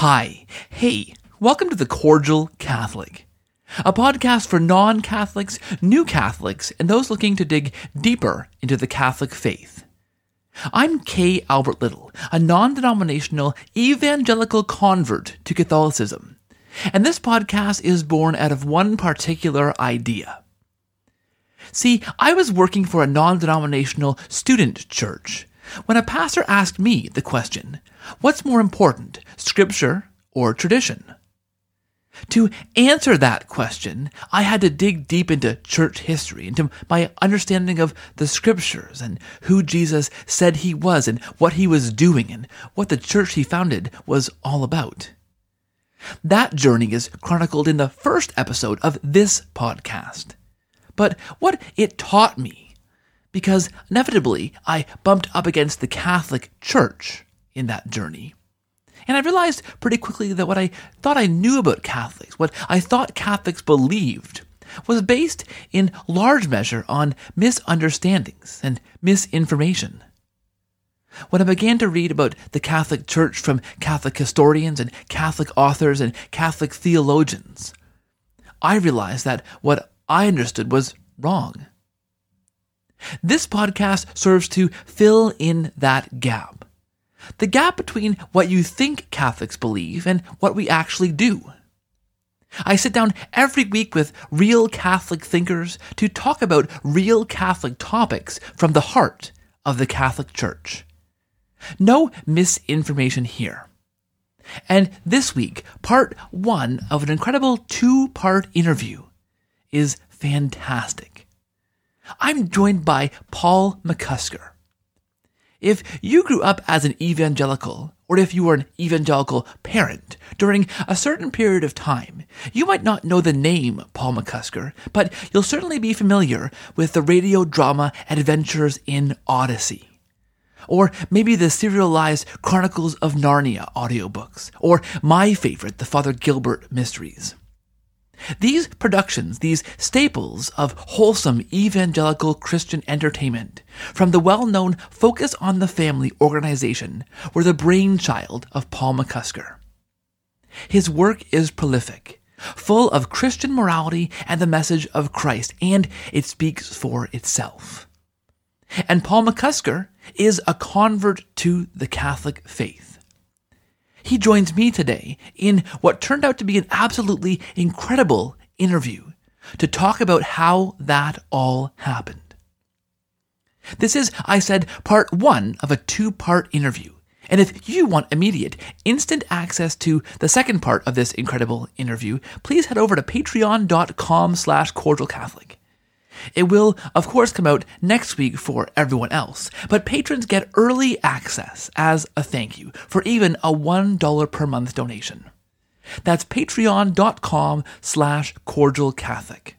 Hi. Hey. Welcome to the Cordial Catholic, a podcast for non-Catholics, new Catholics, and those looking to dig deeper into the Catholic faith. I'm K. Albert Little, a non-denominational evangelical convert to Catholicism, and this podcast is born out of one particular idea. See, I was working for a non-denominational student church when a pastor asked me the question, what's more important, scripture or tradition? To answer that question, I had to dig deep into church history, into my understanding of the scriptures and who Jesus said he was and what he was doing and what the church he founded was all about. That journey is chronicled in the first episode of this podcast. But what it taught me, because inevitably I bumped up against the Catholic Church in that journey. And I realized pretty quickly that what I thought I knew about Catholics, what I thought Catholics believed, was based in large measure on misunderstandings and misinformation. When I began to read about the Catholic Church from Catholic historians and Catholic authors and Catholic theologians, I realized that what I understood was wrong. This podcast serves to fill in that gap. The gap between what you think Catholics believe and what we actually do. I sit down every week with real Catholic thinkers to talk about real Catholic topics from the heart of the Catholic Church. No misinformation here. And this week, part one of an incredible two-part interview is fantastic. I'm joined by Paul McCusker. If you grew up as an evangelical, or if you were an evangelical parent, during a certain period of time, you might not know the name Paul McCusker, but you'll certainly be familiar with the radio drama Adventures in Odyssey, or maybe the serialized Chronicles of Narnia audiobooks, or my favorite, the Father Gilbert Mysteries. These productions, these staples of wholesome evangelical Christian entertainment from the well-known Focus on the Family organization, were the brainchild of Paul McCusker. His work is prolific, full of Christian morality and the message of Christ, and it speaks for itself. And Paul McCusker is a convert to the Catholic faith. He joins me today in what turned out to be an absolutely incredible interview to talk about how that all happened. This is, I said, part one of a two-part interview. And if you want immediate, instant access to the second part of this incredible interview, please head over to patreon.com/cordialcatholic. It will, of course, come out next week for everyone else, but patrons get early access as a thank you for even a $1 per month donation. That's patreon.com/cordialcatholic.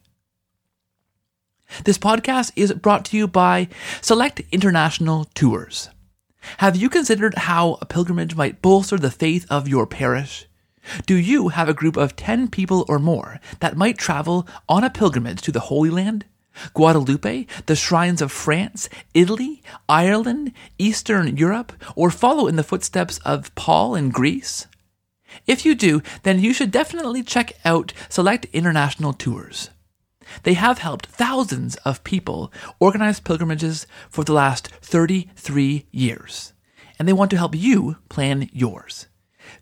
This podcast is brought to you by Select International Tours. Have you considered how a pilgrimage might bolster the faith of your parish? Do you have a group of 10 people or more that might travel on a pilgrimage to the Holy Land, Guadalupe, the shrines of France, Italy, Ireland, Eastern Europe, or follow in the footsteps of Paul in Greece? If you do, then you should definitely check out Select International Tours. They have helped thousands of people organize pilgrimages for the last 33 years, and they want to help you plan yours.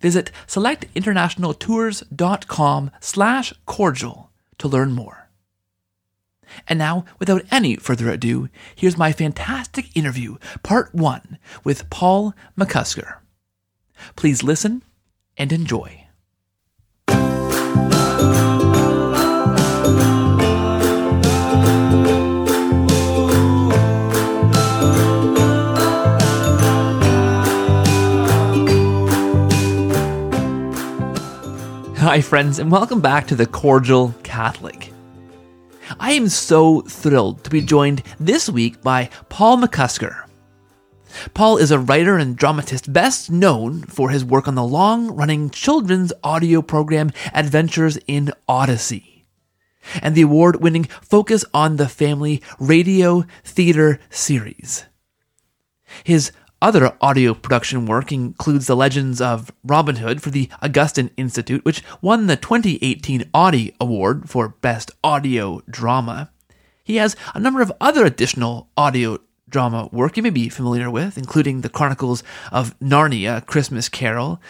Visit selectinternationaltours.com/cordial to learn more. And now, without any further ado, here's my fantastic interview, part one, with Paul McCusker. Please listen and enjoy. Hi friends, and welcome back to the Cordial Catholic. I am so thrilled to be joined this week by Paul McCusker. Paul is a writer and dramatist best known for his work on the long-running children's audio program Adventures in Odyssey, and the award-winning Focus on the Family Radio Theatre series. His Other audio production work includes The Legends of Robin Hood for the Augustine Institute, which won the 2018 Audie Award for Best Audio Drama. He has a number of other additional audio drama work you may be familiar with, including The Chronicles of Narnia, Christmas Carol,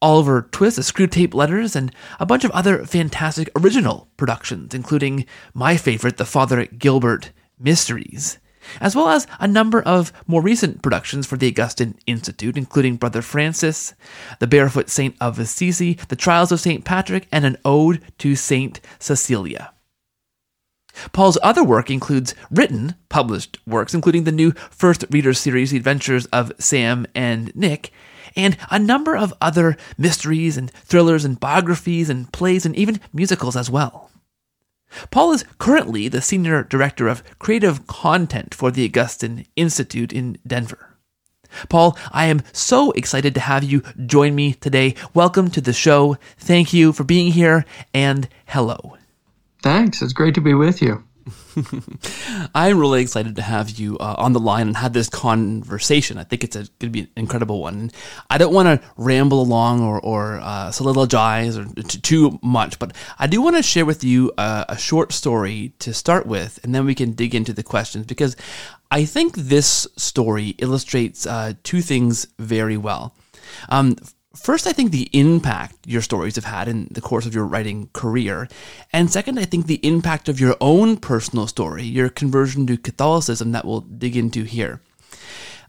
Oliver Twist, The Screwtape Letters, and a bunch of other fantastic original productions, including my favorite, the Father Gilbert Mysteries, as well as a number of more recent productions for the Augustine Institute, including Brother Francis, The Barefoot Saint of Assisi, The Trials of St. Patrick, and An Ode to St. Cecilia. Paul's other work includes written, published works, including the new First Reader series, The Adventures of Sam and Nick, and a number of other mysteries and thrillers and biographies and plays and even musicals as well. Paul is currently the Senior Director of Creative Content for the Augustine Institute in Denver. Paul, I am so excited to have you join me today. Welcome to the show. Thank you for being here, and hello. Thanks. It's great to be with you. I'm really excited to have you on the line and have this conversation. I think it's going to be an incredible one. I don't want to ramble along or solilogize or too much, but I do want to share with you a short story to start with, and then we can dig into the questions, because I think this story illustrates two things very well. First, I think the impact your stories have had in the course of your writing career. And second, I think the impact of your own personal story, your conversion to Catholicism that we'll dig into here.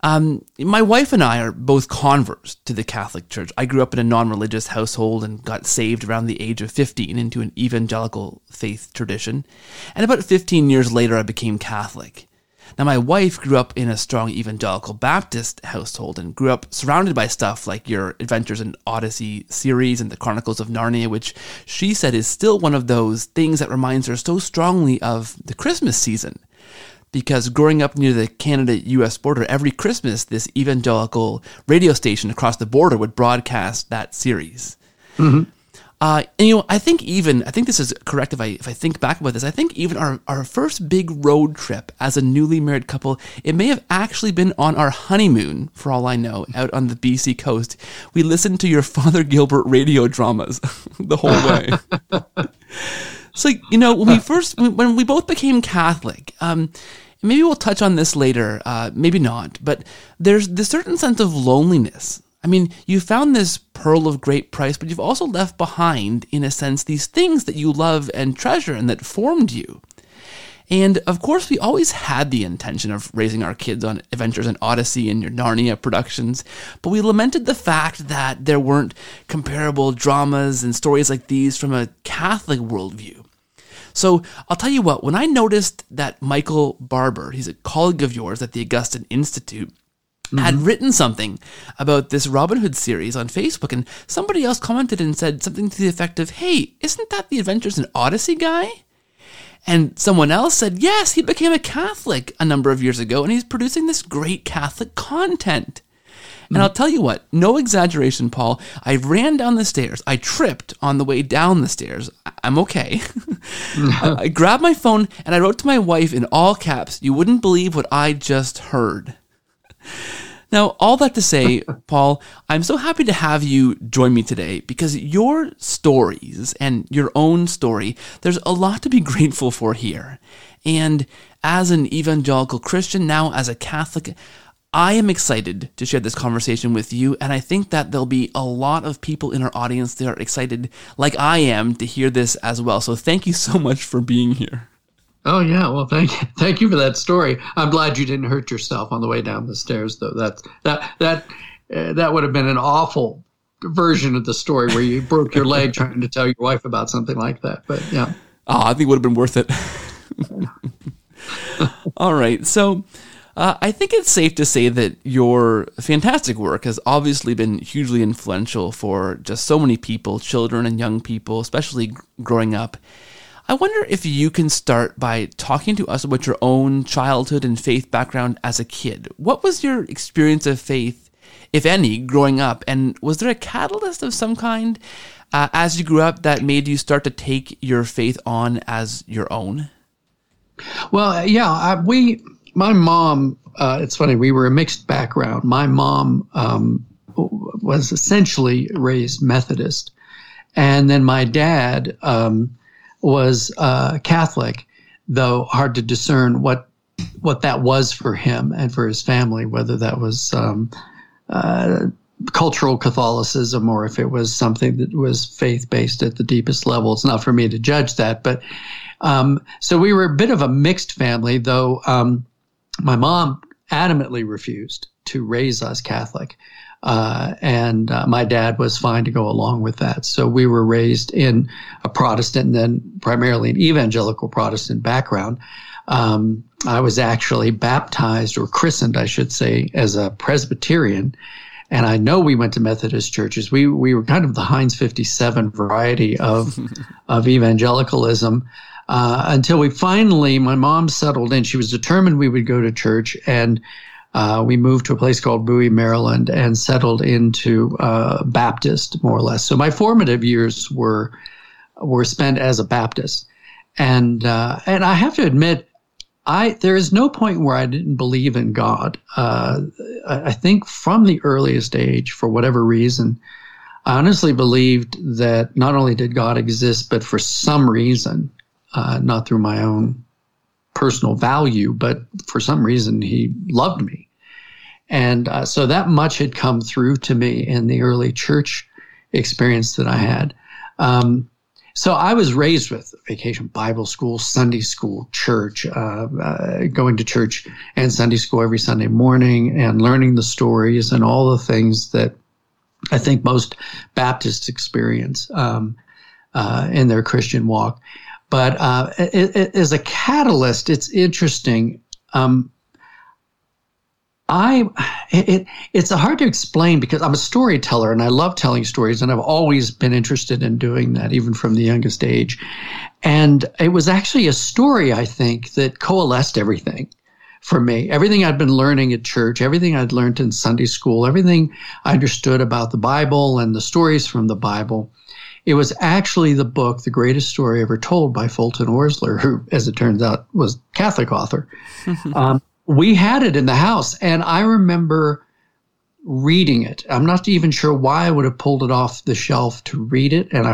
My wife and I are both converts to the Catholic Church. I grew up in a non-religious household and got saved around the age of 15 into an evangelical faith tradition. And about 15 years later, I became Catholic. Now, my wife grew up in a strong evangelical Baptist household and grew up surrounded by stuff like your Adventures in Odyssey series and the Chronicles of Narnia, which she said is still one of those things that reminds her so strongly of the Christmas season. Because growing up near the Canada-US border, every Christmas, this evangelical radio station across the border would broadcast that series. Mm-hmm. And, you know, I think this is correct if I think back about this, I think even our first big road trip as a newly married couple, it may have actually been on our honeymoon, for all I know, out on the BC coast. We listened to your Father Gilbert radio dramas the whole way. So, you know, when we both became Catholic, maybe we'll touch on this later, maybe not, but there's this certain sense of loneliness. I mean, you found this pearl of great price, but you've also left behind, in a sense, these things that you love and treasure and that formed you. And, of course, we always had the intention of raising our kids on Adventures in Odyssey and your Narnia productions, but we lamented the fact that there weren't comparable dramas and stories like these from a Catholic worldview. So I'll tell you what, when I noticed that Michael Barber, he's a colleague of yours at the Augustine Institute, had written something about this Robin Hood series on Facebook, and somebody else commented and said something to the effect of, "Hey, isn't that the Adventures in Odyssey guy?" And someone else said, "Yes, he became a Catholic a number of years ago, and he's producing this great Catholic content." Mm-hmm. And I'll tell you what, no exaggeration, Paul, I ran down the stairs. I tripped on the way down the stairs. I'm okay. Mm-hmm. I grabbed my phone, and I wrote to my wife in all caps, "You wouldn't believe what I just heard." Now, all that to say, Paul, I'm so happy to have you join me today, because your stories and your own story, there's a lot to be grateful for here. And as an evangelical Christian, now as a Catholic, I am excited to share this conversation with you, and I think that there'll be a lot of people in our audience that are excited, like I am, to hear this as well. So thank you so much for being here. Oh, yeah. Well, thank you for that story. I'm glad you didn't hurt yourself on the way down the stairs, though. That would have been an awful version of the story where you broke your leg trying to tell your wife about something like that. But yeah. Oh, I think it would have been worth it. All right. So I think it's safe to say that your fantastic work has obviously been hugely influential for just so many people, children and young people, especially growing up. I wonder if you can start by talking to us about your own childhood and faith background as a kid. What was your experience of faith, if any, growing up? And was there a catalyst of some kind as you grew up that made you start to take your faith on as your own? Well, yeah, we my mom, it's funny, we were a mixed background. My mom was essentially raised Methodist. And then my dad was Catholic, though hard to discern what that was for him and for his family, whether that was cultural Catholicism or if it was something that was faith-based at the deepest level. It's not for me to judge that. But so we were a bit of a mixed family, though my mom adamantly refused to raise us Catholic. And my dad was fine to go along with that. So we were raised in a Protestant and then primarily an evangelical Protestant background. I was actually baptized or christened, I should say, as a Presbyterian. And I know we went to Methodist churches. We were kind of the Heinz 57 variety of evangelicalism until we finally, my mom settled in. She was determined we would go to church, and we moved to a place called Bowie, Maryland, and settled into Baptist, more or less. So my formative years were spent as a Baptist, and I have to admit, there is no point where I didn't believe in God. I think from the earliest age, for whatever reason, I honestly believed that not only did God exist, but for some reason, not through my own personal value, but for some reason he loved me. And so that much had come through to me in the early church experience that I had. So I was raised with vacation Bible school, Sunday school, church, going to church and Sunday school every Sunday morning and learning the stories and all the things that I think most Baptists experience in their Christian walk. But as a catalyst, it's interesting. It's hard to explain because I'm a storyteller and I love telling stories, and I've always been interested in doing that, even from the youngest age. And it was actually a story, I think, that coalesced everything for me. Everything I'd been learning at church, everything I'd learned in Sunday school, everything I understood about the Bible and the stories from the Bible. It was actually the book, The Greatest Story Ever Told by Fulton Orsler, who, as it turns out, was a Catholic author. We had it in the house, and I remember reading it. I'm not even sure why I would have pulled it off the shelf to read it, and I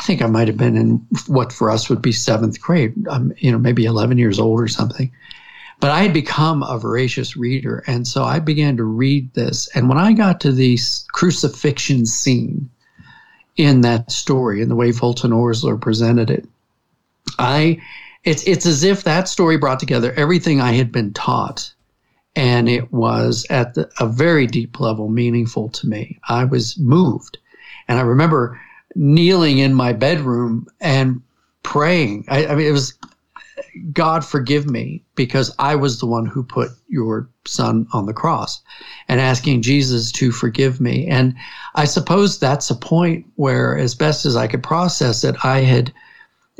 think I might have been in what for us would be seventh grade, maybe 11 years old or something. But I had become a voracious reader, and so I began to read this. And when I got to the crucifixion scene in that story, in the way Fulton Orsler presented it, it's as if that story brought together everything I had been taught, and it was at a very deep level meaningful to me. I was moved, and I remember kneeling in my bedroom and praying. I mean, it was, God, forgive me, because I was the one who put your son on the cross, and asking Jesus to forgive me. And I suppose that's a point where, as best as I could process it, I had,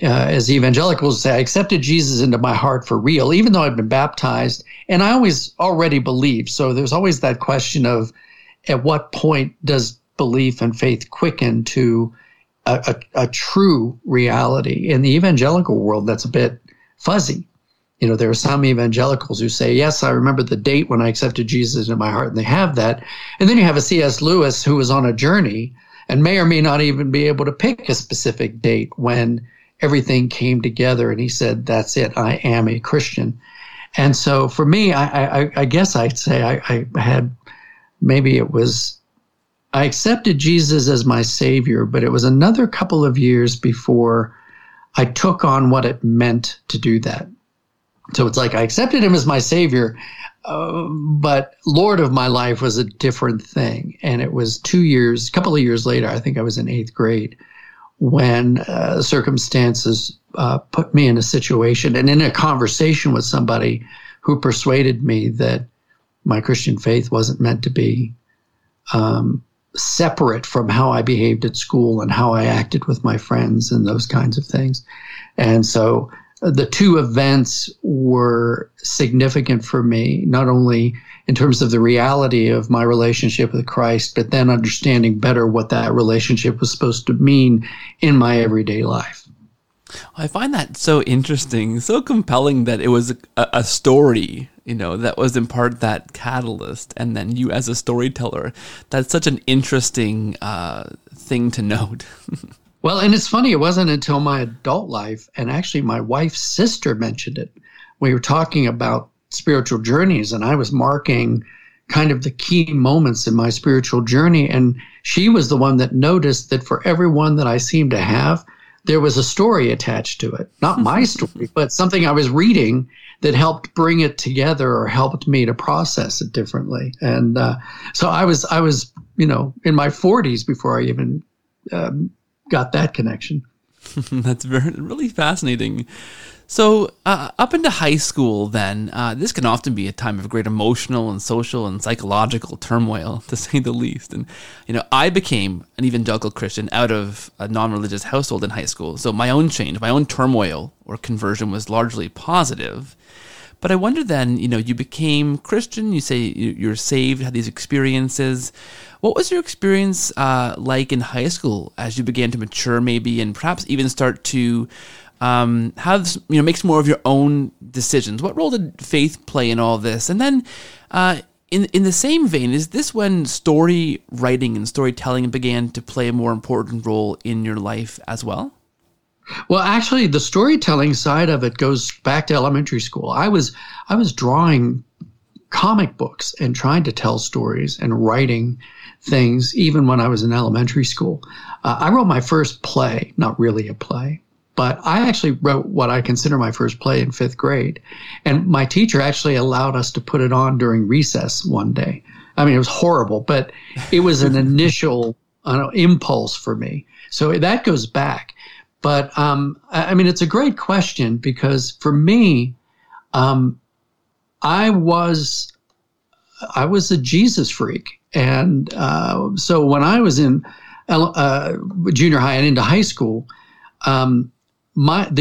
as evangelicals say, I accepted Jesus into my heart for real, even though I'd been baptized. And I always already believed. So there's always that question of, at what point does belief and faith quicken to a true reality? In the evangelical world, that's a bit fuzzy. You know, there are some evangelicals who say, yes, I remember the date when I accepted Jesus in my heart, and they have that. And then you have a C.S. Lewis who was on a journey and may or may not even be able to pick a specific date when everything came together, and he said, that's it, I am a Christian. And so for me, I guess I'd say I had, maybe it was, I accepted Jesus as my Savior, but it was another couple of years before I took on what it meant to do that. So it's like I accepted him as my Savior, but Lord of my life was a different thing. And it was a couple of years later, I think I was in eighth grade, when circumstances put me in a situation and in a conversation with somebody who persuaded me that my Christian faith wasn't meant to be separate from how I behaved at school and how I acted with my friends and those kinds of things. And so the two events were significant for me, not only in terms of the reality of my relationship with Christ, but then understanding better what that relationship was supposed to mean in my everyday life. I find that so interesting, so compelling that it was a story, you know, that was in part that catalyst. And then you as a storyteller, that's such an interesting thing to note. Well, and it's funny, it wasn't until my adult life, and actually my wife's sister mentioned it. We were talking about spiritual journeys, and I was marking kind of the key moments in my spiritual journey. And she was the one that noticed that for every one that I seemed to have, there was a story attached to it. Not my story, but something I was reading that helped bring it together or helped me to process it differently. And so I was, you know, in my 40s before I even got that connection. That's really fascinating. So up into high school then, this can often be a time of great emotional and social and psychological turmoil, to say the least. And, you know, I became an evangelical Christian out of a non-religious household in high school. So my own change, my own turmoil or conversion was largely positive. But I wonder then, you know, you became Christian, you say you're saved, had these experiences. What was your experience like in high school as you began to mature maybe and perhaps even start to have, you know, makes more of your own decisions? What role did faith play in all this? And then in the same vein, is this when story writing and storytelling began to play a more important role in your life as well? Well, actually, the storytelling side of it goes back to elementary school. I was drawing comic books and trying to tell stories and writing things even when I was in elementary school. I wrote my first play, not really a play. But I actually wrote what I consider my first play in fifth grade. And my teacher actually allowed us to put it on during recess one day. I mean, it was horrible, but it was an initial impulse for me. So that goes back. But, I mean, it's a great question because for me, I was a Jesus freak. And so when I was in junior high and into high school, the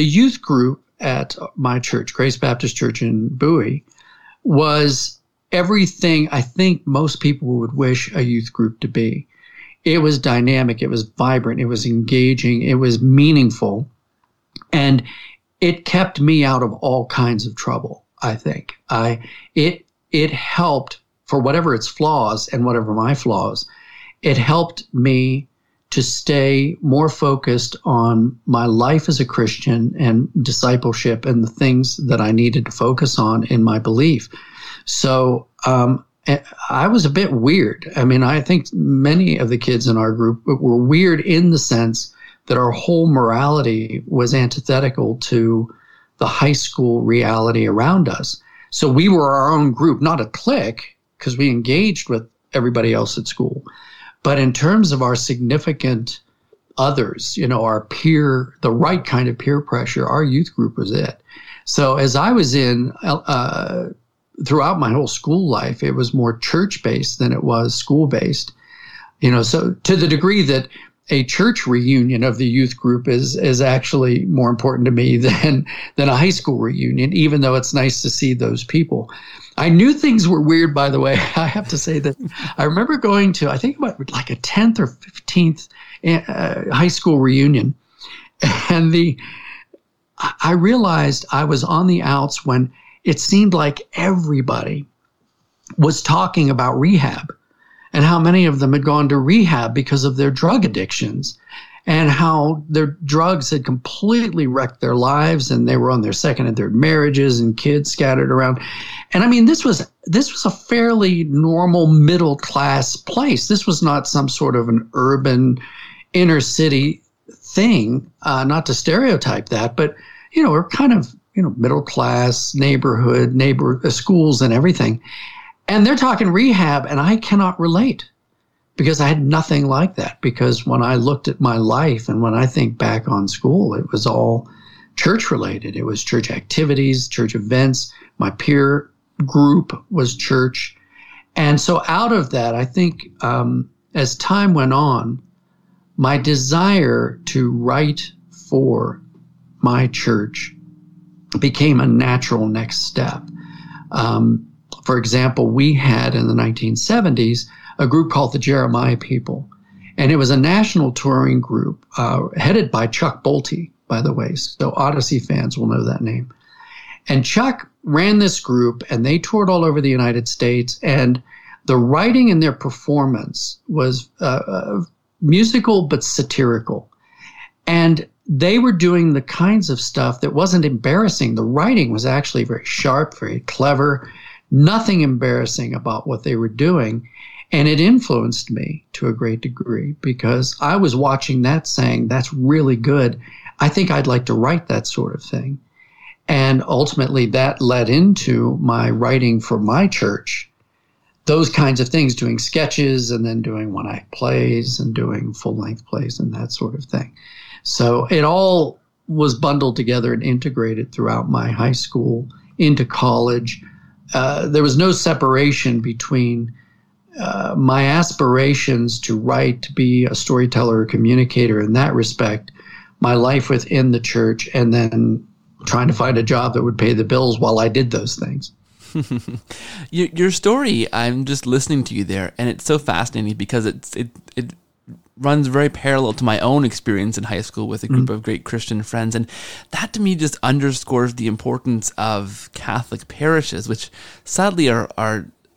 youth group at my church, Grace Baptist Church in Bowie, was everything I think most people would wish a youth group to be. It was dynamic, it was vibrant, it was engaging, it was meaningful, and it kept me out of all kinds of trouble, I think. It helped, for whatever its flaws and whatever my flaws, it helped me to stay more focused on my life as a Christian and discipleship and the things that I needed to focus on in my belief. So I was a bit weird. I mean, I think many of the kids in our group were weird in the sense that our whole morality was antithetical to the high school reality around us. So we were our own group, not a clique, because we engaged with everybody else at school. But in terms of our significant others, you know, our peer, the right kind of peer pressure, our youth group was it. So as I was in, throughout my whole school life, it was more church-based than it was school-based. You know, so to the degree that a church reunion of the youth group is actually more important to me than a high school reunion, even though it's nice to see those people. I knew things were weird, by the way. I have to say that I remember going to, I think about like a 10th or 15th high school reunion. And I realized I was on the outs when it seemed like everybody was talking about rehab and how many of them had gone to rehab because of their drug addictions and how their drugs had completely wrecked their lives and they were on their second and third marriages and kids scattered around. And I mean, this was a fairly normal middle class place. This was not some sort of an urban inner city thing, not to stereotype that, but, you know, we're kind of, you know, middle class neighborhood, schools and everything. And they're talking rehab and I cannot relate. Because I had nothing like that, because when I looked at my life and when I think back on school, it was all church-related. It was church activities, church events. My peer group was church. And so out of that, I think as time went on, my desire to write for my church became a natural next step. For example, we had in the 1970s, a group called the Jeremiah People. And it was a national touring group headed by Chuck Bolte, by the way. So Odyssey fans will know that name. And Chuck ran this group, and they toured all over the United States. And the writing in their performance was musical but satirical. And they were doing the kinds of stuff that wasn't embarrassing. The writing was actually very sharp, very clever, nothing embarrassing about what they were doing. And it influenced me to a great degree because I was watching that saying, that's really good. I think I'd like to write that sort of thing. And ultimately that led into my writing for my church, those kinds of things, doing sketches and then doing one-act plays and doing full-length plays and that sort of thing. So it all was bundled together and integrated throughout my high school into college. There was no separation between my aspirations to write, to be a storyteller, a communicator in that respect, my life within the church, and then trying to find a job that would pay the bills while I did those things. Your story, I'm just listening to you there, and it's so fascinating because it runs very parallel to my own experience in high school with a group of great Christian friends. And that to me just underscores the importance of Catholic parishes, which sadly are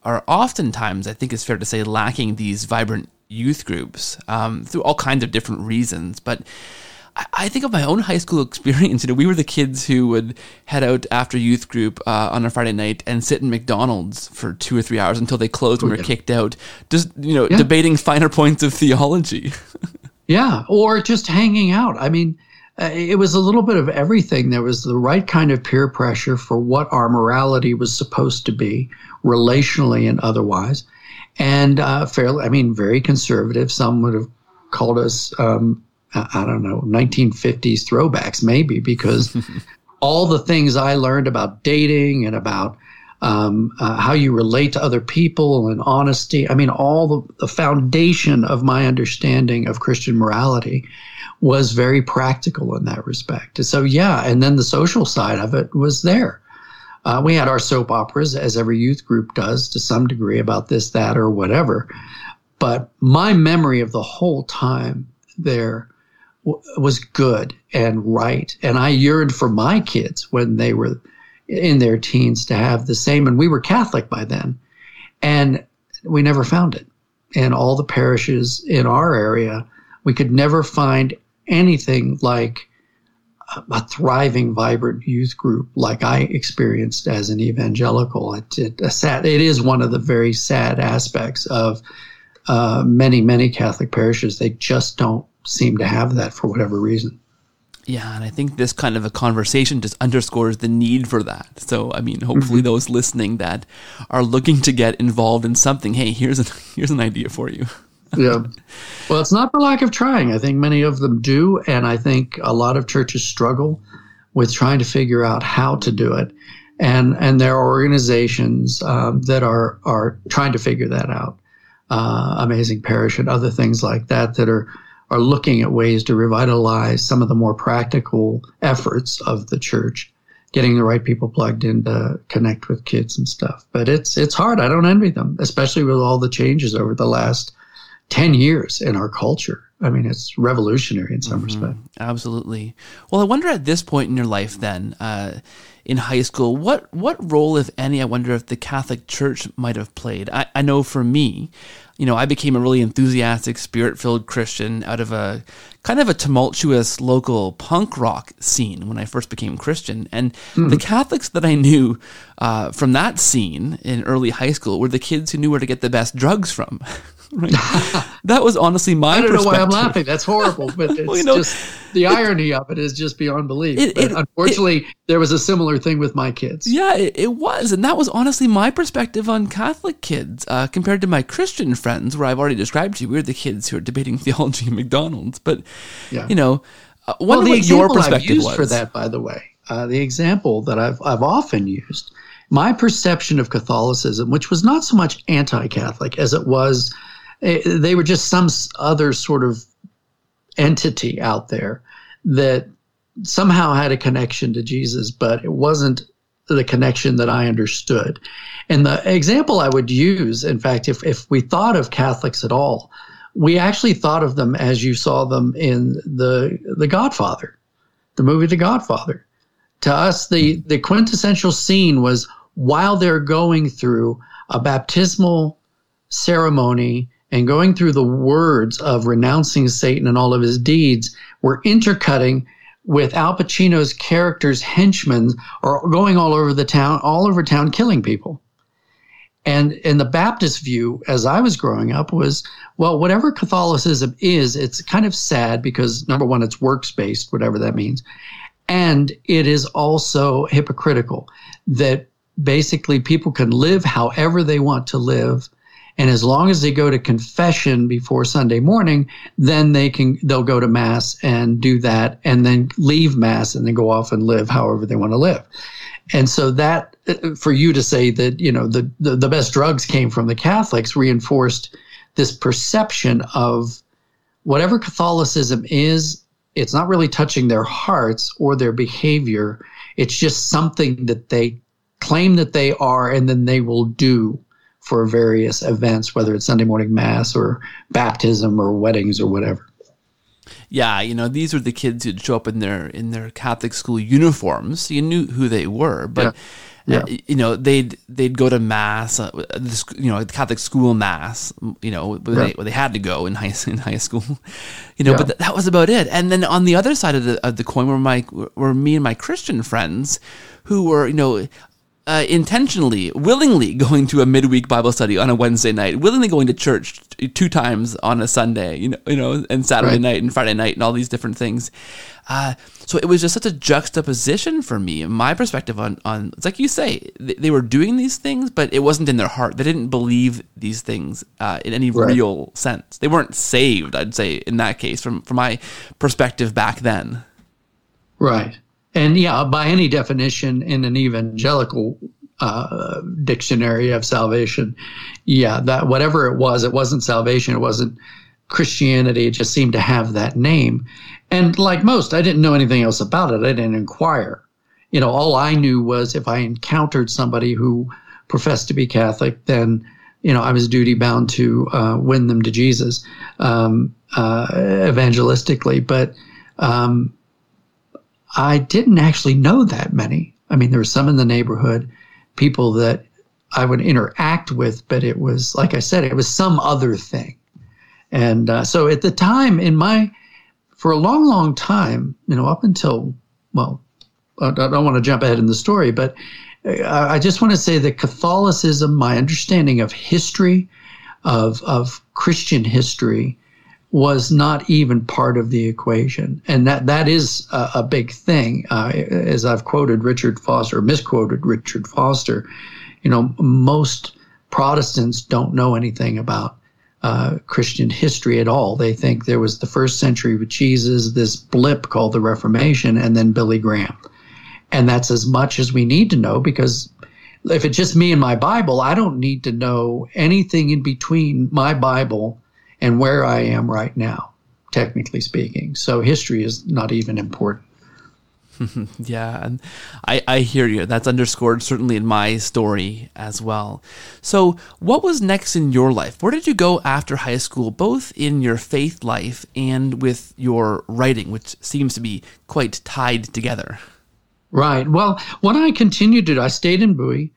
oftentimes, I think it's fair to say, lacking these vibrant youth groups through all kinds of different reasons. But I think of my own high school experience. You know, we were the kids who would head out after youth group on a Friday night and sit in McDonald's for 2 or 3 hours until they closed and were kicked out. Just, debating finer points of theology. Yeah, or just hanging out. I mean, it was a little bit of everything. There was the right kind of peer pressure for what our morality was supposed to be, relationally and otherwise. And very conservative. Some would have called us... I don't know, 1950s throwbacks maybe, because all the things I learned about dating and about how you relate to other people and honesty, I mean, all the foundation of my understanding of Christian morality was very practical in that respect. So, yeah, and then the social side of it was there. We had our soap operas, as every youth group does to some degree, about this, that, or whatever. But my memory of the whole time there was good and right. And I yearned for my kids when they were in their teens to have the same. And we were Catholic by then. And we never found it. In all the parishes in our area, we could never find anything like a thriving, vibrant youth group like I experienced as an evangelical. It is one of the very sad aspects of many, many Catholic parishes. They just don't seem to have that for whatever reason. Yeah, and I think this kind of a conversation just underscores the need for that. So, I mean, hopefully those listening that are looking to get involved in something, hey, here's an idea for you. Yeah. Well, it's not for lack of trying. I think many of them do, and I think a lot of churches struggle with trying to figure out how to do it. And there are organizations that are trying to figure that out. Amazing Parish and other things like that that are looking at ways to revitalize some of the more practical efforts of the church, getting the right people plugged in to connect with kids and stuff. But it's hard. I don't envy them, especially with all the changes over the last 10 years in our culture. I mean, it's revolutionary in some respect. Absolutely. Well, I wonder at this point in your life then, in high school, what role, if any, I wonder if the Catholic Church might have played? I know for me, I became a really enthusiastic, spirit-filled Christian out of a kind of a tumultuous local punk rock scene when I first became Christian. And the Catholics that I knew from that scene in early high school were the kids who knew where to get the best drugs from. Right. That was honestly my perspective. I don't know why I'm laughing. That's horrible, but it's just the irony of it is just beyond belief. Unfortunately, there was a similar thing with my kids. Yeah, it was, and that was honestly my perspective on Catholic kids compared to my Christian friends, where I've already described to you. We were the kids who are debating theology at McDonald's, but what your perspective was for that. By the way, the example that I've often used, my perception of Catholicism, which was not so much anti-Catholic as it was. They were just some other sort of entity out there that somehow had a connection to Jesus, but it wasn't the connection that I understood. And the example I would use, in fact, if we thought of Catholics at all, we actually thought of them as you saw them in the Godfather. the movie The Godfather. To us, the quintessential scene was while they're going through a baptismal ceremony and going through the words of renouncing Satan and all of his deeds, we're intercutting with Al Pacino's character's henchmen are going all over town, killing people. And in the Baptist view, as I was growing up, was, well, whatever Catholicism is, it's kind of sad because, number one, it's works-based, whatever that means. And it is also hypocritical that basically people can live however they want to live. And as long as they go to confession before Sunday morning, then they'll go to Mass and do that and then leave Mass and then go off and live however they want to live. And so that, for you to say that, you know, the best drugs came from the Catholics reinforced this perception of whatever Catholicism is, it's not really touching their hearts or their behavior. It's just something that they claim that they are and then they will do for various events, whether it's Sunday morning Mass or baptism or weddings or whatever. Yeah, you know, these were the kids who'd show up in their Catholic school uniforms. You knew who they were, but yeah. Yeah. You know, they'd go to Mass, you know, Catholic school Mass, you know, where they had to go in high school, you know. Yeah. But that was about it. And then on the other side of the coin were me and my Christian friends, who were, you know, intentionally, willingly going to a midweek Bible study on a Wednesday night, willingly going to church two times on a Sunday, you know, and Saturday night and Friday night and all these different things. So it was just such a juxtaposition for me, my perspective on it's like you say, they were doing these things, but it wasn't in their heart. They didn't believe these things in any real sense. They weren't saved, I'd say, in that case, from my perspective back then. Right. And yeah, by any definition in an evangelical dictionary of salvation, yeah, that whatever it wasn't salvation, it wasn't Christianity, it just seemed to have that name. And like most, I didn't know anything else about it. I didn't inquire. You know, all I knew was if I encountered somebody who professed to be Catholic, then, you know, I was duty bound to win them to Jesus evangelistically. But I didn't actually know that many. I mean, there were some in the neighborhood, people that I would interact with, but it was, like I said, it was some other thing. And so at the time, for a long, long time, you know, up until, well, I don't want to jump ahead in the story, but I just want to say that Catholicism, my understanding of history, of Christian history, was not even part of the equation. And that is a big thing. As I've quoted misquoted Richard Foster, you know, most Protestants don't know anything about Christian history at all. They think there was the first century with Jesus, this blip called the Reformation, and then Billy Graham. And that's as much as we need to know, because if it's just me and my Bible, I don't need to know anything in between my Bible and where I am right now, technically speaking. So history is not even important. Yeah, and I hear you. That's underscored certainly in my story as well. So what was next in your life? Where did you go after high school, both in your faith life and with your writing, which seems to be quite tied together? Right. Well, what I continued to do, I stayed in Bowie,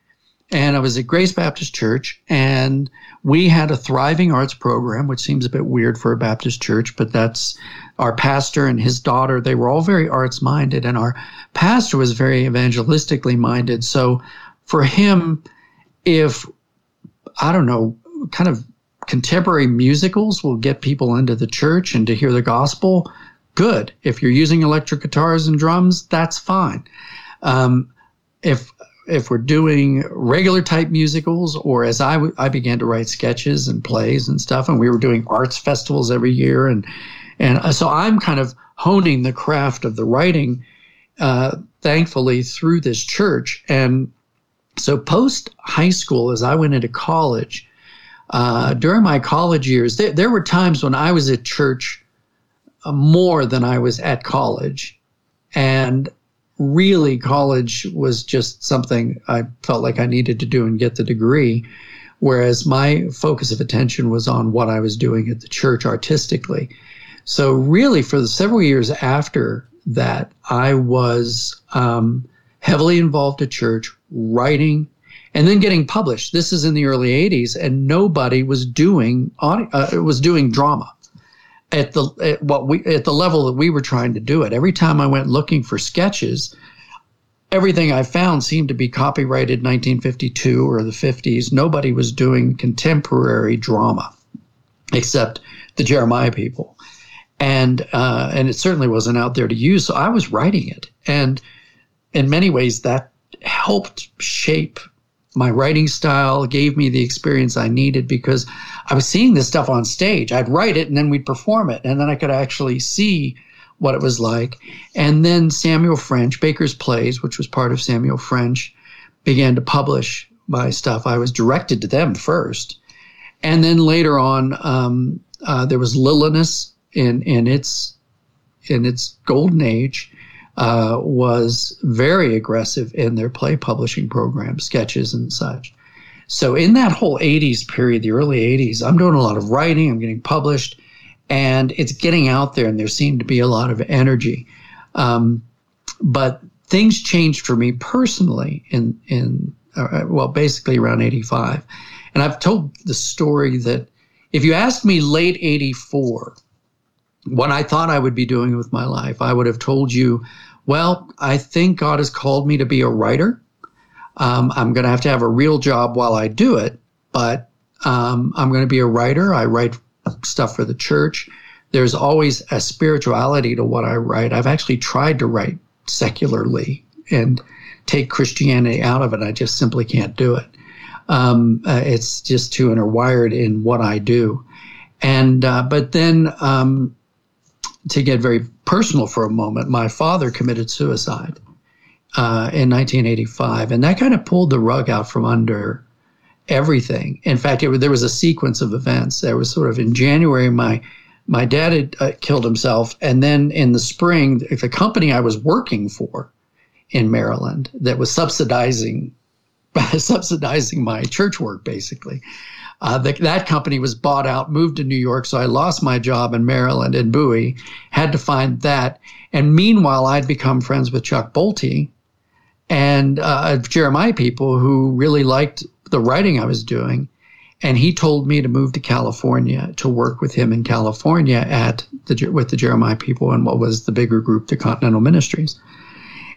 and I was at Grace Baptist Church, and we had a thriving arts program, which seems a bit weird for a Baptist church, but that's our pastor and his daughter. They were all very arts-minded, and our pastor was very evangelistically minded. So for him, if, I don't know, kind of contemporary musicals will get people into the church and to hear the gospel, good. If you're using electric guitars and drums, that's fine. If we're doing regular type musicals, or as I began to write sketches and plays and stuff, and we were doing arts festivals every year. And so I'm kind of honing the craft of the writing, thankfully, through this church. And so post high school, as I went into college, during my college years, there were times when I was at church more than I was at college. And really, college was just something I felt like I needed to do and get the degree, whereas my focus of attention was on what I was doing at the church artistically. So really, for the several years after that I was heavily involved at church, writing, and then getting published. This is in the early 80s, and nobody was doing drama at the level that we were trying to do it. Every time I went looking for sketches, everything I found seemed to be copyrighted 1952 or the 50s. Nobody was doing contemporary drama except the Jeremiah People. And it certainly wasn't out there to use, so I was writing it. And in many ways, that helped shape my writing style, gave me the experience I needed, because I was seeing this stuff on stage. I'd write it, and then we'd perform it, and then I could actually see what it was like. And then Samuel French, Baker's Plays, which was part of Samuel French, began to publish my stuff. I was directed to them first. And then later on, there was Lilinus in its golden age, was very aggressive in their play publishing program, sketches and such. So in that whole 80s period, the early 80s, I'm doing a lot of writing, I'm getting published, and it's getting out there, and there seemed to be a lot of energy. But things changed for me personally basically around 85. And I've told the story that if you asked me late 84, what I thought I would be doing with my life, I would have told you, well, I think God has called me to be a writer. I'm going to have a real job while I do it, but I'm going to be a writer. I write stuff for the church. There's always a spirituality to what I write. I've actually tried to write secularly and take Christianity out of it. I just simply can't do it. It's just too interwired in what I do. And but then... To get very personal for a moment, my father committed suicide in 1985, and that kind of pulled the rug out from under everything. In fact, there was a sequence of events. There was sort of in January, my dad had killed himself, and then in the spring, the company I was working for in Maryland that was subsidizing my church work, basically. That company was bought out, moved to New York, so I lost my job in Maryland, in Bowie, had to find that. And meanwhile, I'd become friends with Chuck Bolte and Jeremiah People, who really liked the writing I was doing. And he told me to move to California, to work with him in California with the Jeremiah People and what was the bigger group, the Continental Ministries.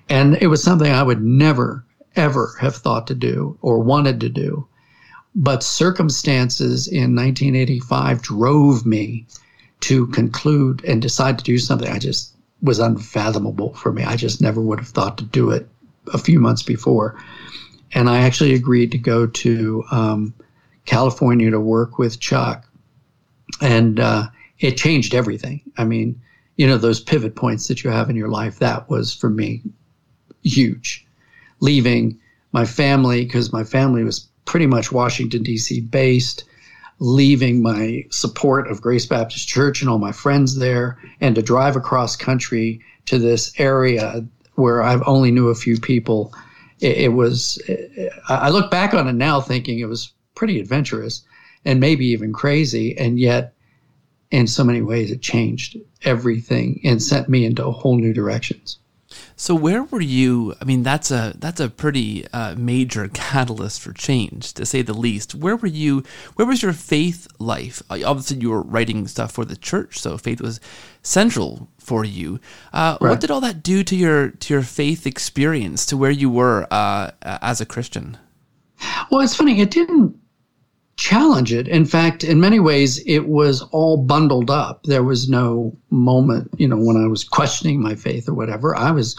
And it was something I would never, ever have thought to do or wanted to do. But circumstances in 1985 drove me to conclude and decide to do something I just was unfathomable for me. I just never would have thought to do it a few months before. And I actually agreed to go to California to work with Chuck. And it changed everything. I mean, those pivot points that you have in your life, that was for me huge. Leaving my family, because my family was pretty much Washington, D.C. based, leaving my support of Grace Baptist Church and all my friends there, and to drive across country to this area where I've only knew a few people. I look back on it now thinking it was pretty adventurous and maybe even crazy, and yet in so many ways it changed everything and sent me into whole new directions. So where were you? I mean, that's a pretty major catalyst for change, to say the least. Where were you? Where was your faith life? Obviously, you were writing stuff for the church, so faith was central for you. Right. What did all that do to your faith experience, to where you were as a Christian? Well, it's funny. It didn't challenge it. In fact, in many ways, it was all bundled up. There was no moment, when I was questioning my faith or whatever. I was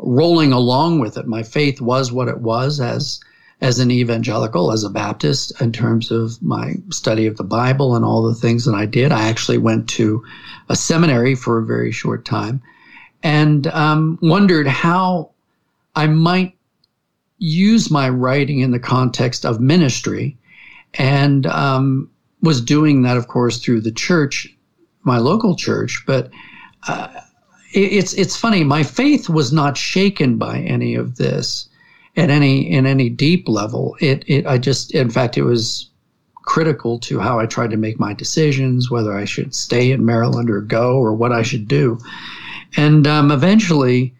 rolling along with it. My faith was what it was as an evangelical, as a Baptist, in terms of my study of the Bible and all the things that I did. I actually went to a seminary for a very short time and wondered how I might use my writing in the context of ministry. And was doing that, of course, through the church, my local church. But it's funny. My faith was not shaken by any of this in any deep level. It was critical to how I tried to make my decisions, whether I should stay in Maryland or go, or what I should do. And eventually,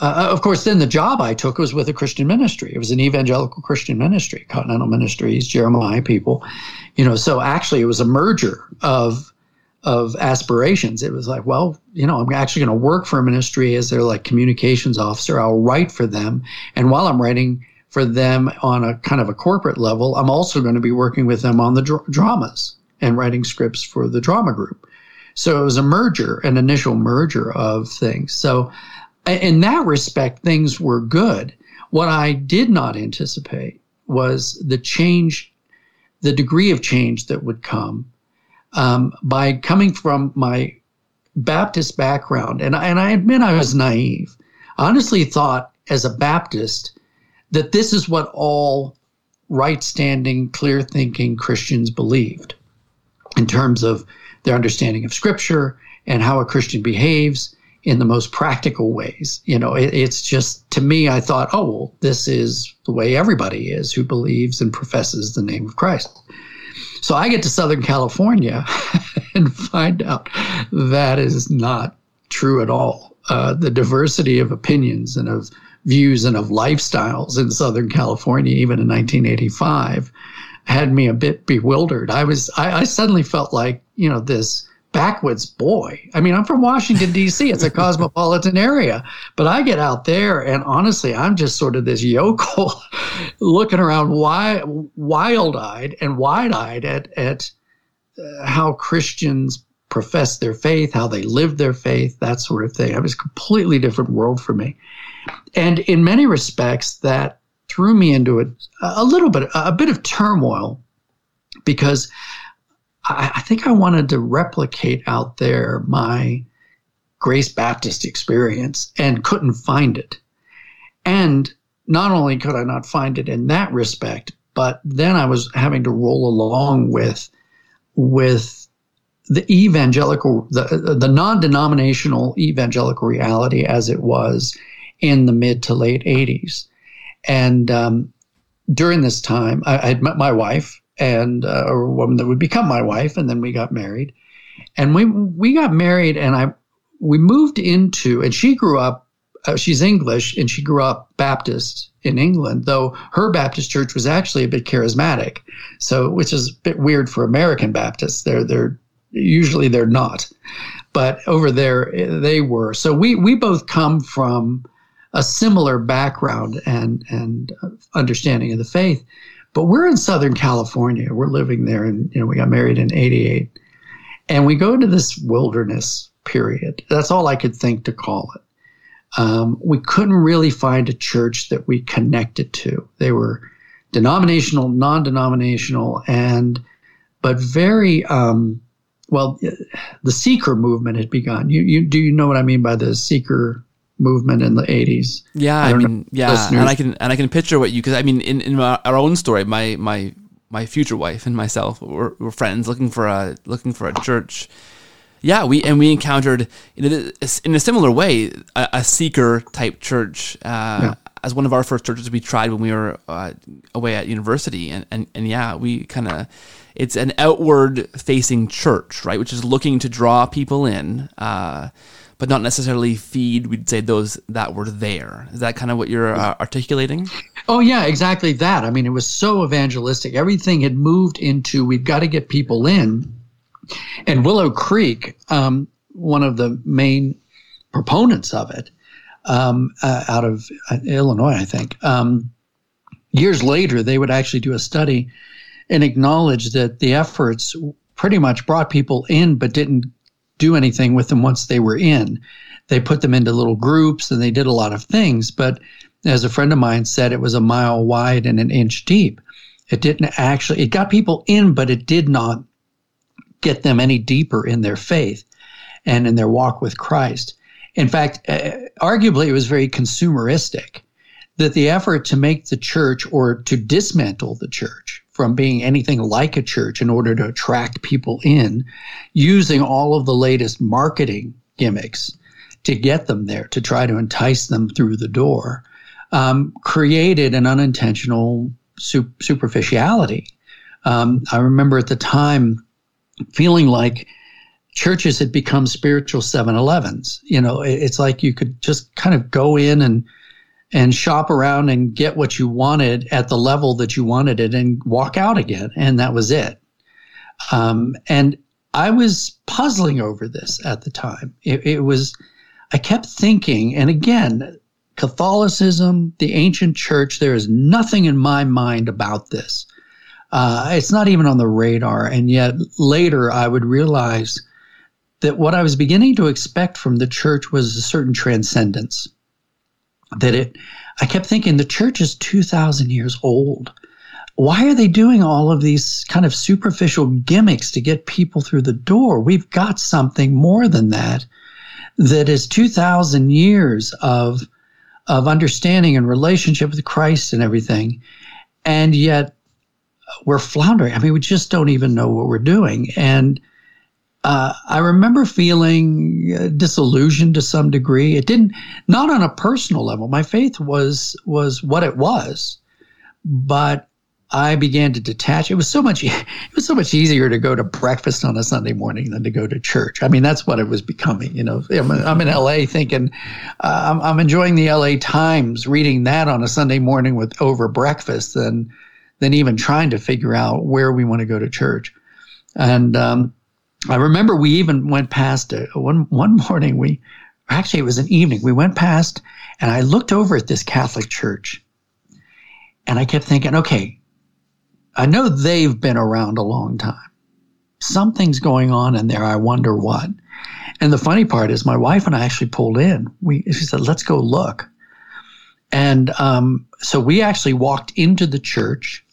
of course, then the job I took was with a Christian ministry. It was an evangelical Christian ministry, Continental Ministries, Jeremiah People. You know, so actually it was a merger of aspirations. It was like, well, you know, I'm actually going to work for a ministry as their like communications officer. I'll write for them. And while I'm writing for them on a kind of a corporate level, I'm also going to be working with them on the dramas and writing scripts for the drama group. So it was a merger, an initial merger of things. So in that respect, things were good. What I did not anticipate was the change, the degree of change that would come by coming from my Baptist background. And I admit I was naive. I honestly thought as a Baptist that this is what all right-standing, clear-thinking Christians believed in terms of their understanding of Scripture and how a Christian behaves in the most practical ways. You know, it's just, to me, I thought, oh, well, this is the way everybody is who believes and professes the name of Christ. So I get to Southern California and find out that is not true at all. The diversity of opinions and of views and of lifestyles in Southern California, even in 1985, had me a bit bewildered. I suddenly felt like, you know, this backwoods boy. I mean, I'm from Washington, D.C. It's a cosmopolitan area. But I get out there and honestly, I'm just sort of this yokel looking around wild-eyed and wide-eyed at how Christians profess their faith, how they live their faith, that sort of thing. It was a completely different world for me. And in many respects, that threw me into a bit of turmoil, because I think I wanted to replicate out there my Grace Baptist experience and couldn't find it. And not only could I not find it in that respect, but then I was having to roll along with the evangelical, the non-denominational evangelical reality as it was in the mid to late 80s. And during this time, I had met my wife, and a woman that would become my wife, and then we got married. And we got married, and we moved into, and she grew up, she's English, and she grew up Baptist in England, though her Baptist church was actually a bit charismatic, so which is a bit weird for American Baptists. Usually they're not. But over there, they were. So we both come from a similar background and understanding of the faith. But we're in Southern California. We're living there, and you know, we got married in 88. And we go to this wilderness period. That's all I could think to call it. We couldn't really find a church that we connected to. They were denominational, non-denominational, but very well, the seeker movement had begun. You know what I mean by the seeker movement in the 80s? Yeah, listeners. And I can picture what you, because I mean, in our own story, my future wife and myself were friends looking for a church. Yeah, we encountered, you know, in a similar way a seeker type church as one of our first churches we tried when we were away at university, and yeah, we kind of. It's an outward-facing church, right, which is looking to draw people in, but not necessarily feed, we'd say, those that were there. Is that kind of what you're articulating? Oh, yeah, exactly that. I mean, it was so evangelistic. Everything had moved into, we've got to get people in. And Willow Creek, one of the main proponents of it, out of Illinois, I think, years later, they would actually do a study and acknowledge that the efforts pretty much brought people in but didn't do anything with them once they were in. They put them into little groups and they did a lot of things. But as a friend of mine said, it was a mile wide and an inch deep. It got people in, but it did not get them any deeper in their faith and in their walk with Christ. In fact, arguably it was very consumeristic, that the effort to make the church or to dismantle the church from being anything like a church in order to attract people in, using all of the latest marketing gimmicks to get them there, to try to entice them through the door, created an unintentional superficiality. I remember at the time feeling like churches had become spiritual 7-Elevens. You know, it's like you could just kind of go in and shop around and get what you wanted at the level that you wanted it and walk out again. And that was it. And I was puzzling over this at the time. I kept thinking, and again, Catholicism, the ancient church, there is nothing in my mind about this. It's not even on the radar. And yet later I would realize that what I was beginning to expect from the church was a certain transcendence. I kept thinking, the church is 2,000 years old. Why are they doing all of these kind of superficial gimmicks to get people through the door? We've got something more than that, that is 2,000 years of understanding and relationship with Christ and everything. And yet we're floundering. I mean, we just don't even know what we're doing. And I remember feeling disillusioned to some degree. It didn't, not on a personal level. My faith was what it was, but I began to detach. It was so much easier to go to breakfast on a Sunday morning than to go to church. I mean, that's what it was becoming. You know, I'm in LA thinking, I'm enjoying the LA Times, reading that on a Sunday morning with over breakfast than even trying to figure out where we want to go to church. And I remember we even went past one morning. Actually, it was an evening. We went past, and I looked over at this Catholic church, and I kept thinking, okay, I know they've been around a long time. Something's going on in there. I wonder what. And the funny part is, my wife and I actually pulled in. She said, "Let's go look." And so we actually walked into the church.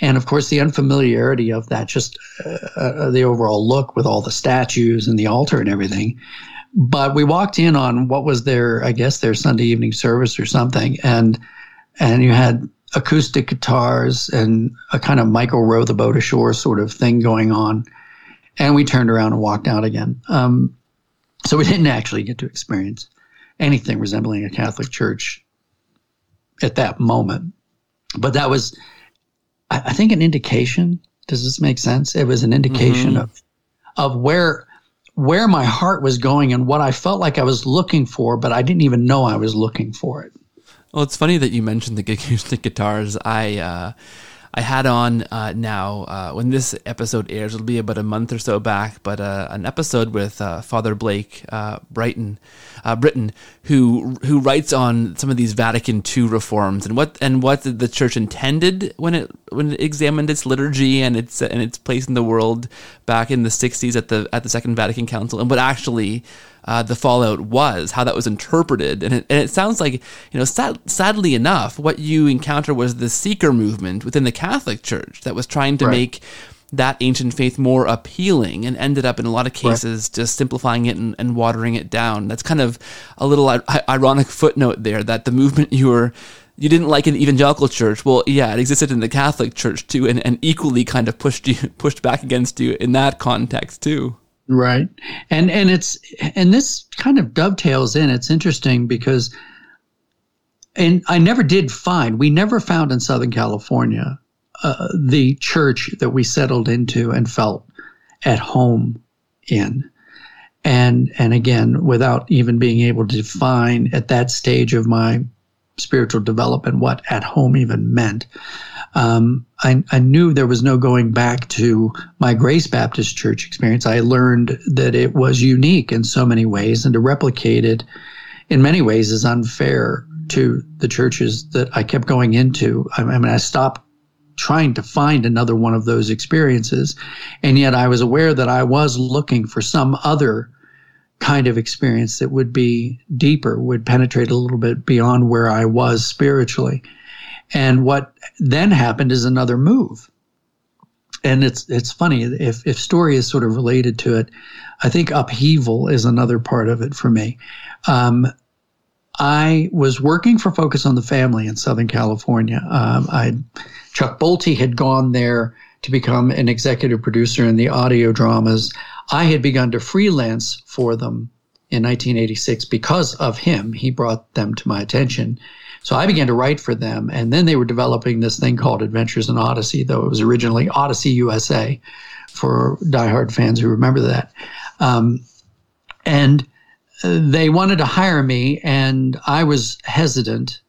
And, of course, the unfamiliarity of that, just the overall look with all the statues and the altar and everything. But we walked in on what was their Sunday evening service or something. And you had acoustic guitars and a kind of Michael Row the Boat Ashore sort of thing going on. And we turned around and walked out again. So we didn't actually get to experience anything resembling a Catholic church at that moment. But that was, I think, an indication. Does this make sense? It was an indication of where my heart was going and what I felt like I was looking for, but I didn't even know I was looking for it. Well, it's funny that you mentioned the acoustic guitars. I had on when this episode airs, it'll be about a month or so back, but an episode with Father Blake Britton, who writes on some of these Vatican II reforms and what the Church intended when it examined its liturgy and its place in the world back in the 60s at the Second Vatican Council, and what actually the fallout was, how that was interpreted. And it sounds like, you know, sadly enough, what you encounter was the seeker movement within the Catholic Church that was trying to make that ancient faith more appealing, and ended up in a lot of cases just simplifying it and watering it down. That's kind of a little ironic footnote there, that the movement you didn't like in the evangelical church. Well, yeah, it existed in the Catholic Church too, and equally kind of pushed back against you in that context too. Right. And this kind of dovetails in. It's interesting because, and we never found in Southern California the church that we settled into and felt at home in. And again, without even being able to define at that stage of my spiritual development what at home even meant. I knew there was no going back to my Grace Baptist Church experience. I learned that it was unique in so many ways, and to replicate it in many ways is unfair to the churches that I kept going into. I mean, I stopped trying to find another one of those experiences, and yet I was aware that I was looking for some other kind of experience that would be deeper, would penetrate a little bit beyond where I was spiritually. And what then happened is another move. And it's funny, if story is sort of related to it, I think upheaval is another part of it for me. I was working for Focus on the Family in Southern California. Chuck Bolte had gone there to become an executive producer in the audio dramas. I had begun to freelance for them in 1986 because of him. He brought them to my attention. So I began to write for them, and then they were developing this thing called Adventures in Odyssey, though it was originally Odyssey USA for diehard fans who remember that. And they wanted to hire me, and I was hesitant.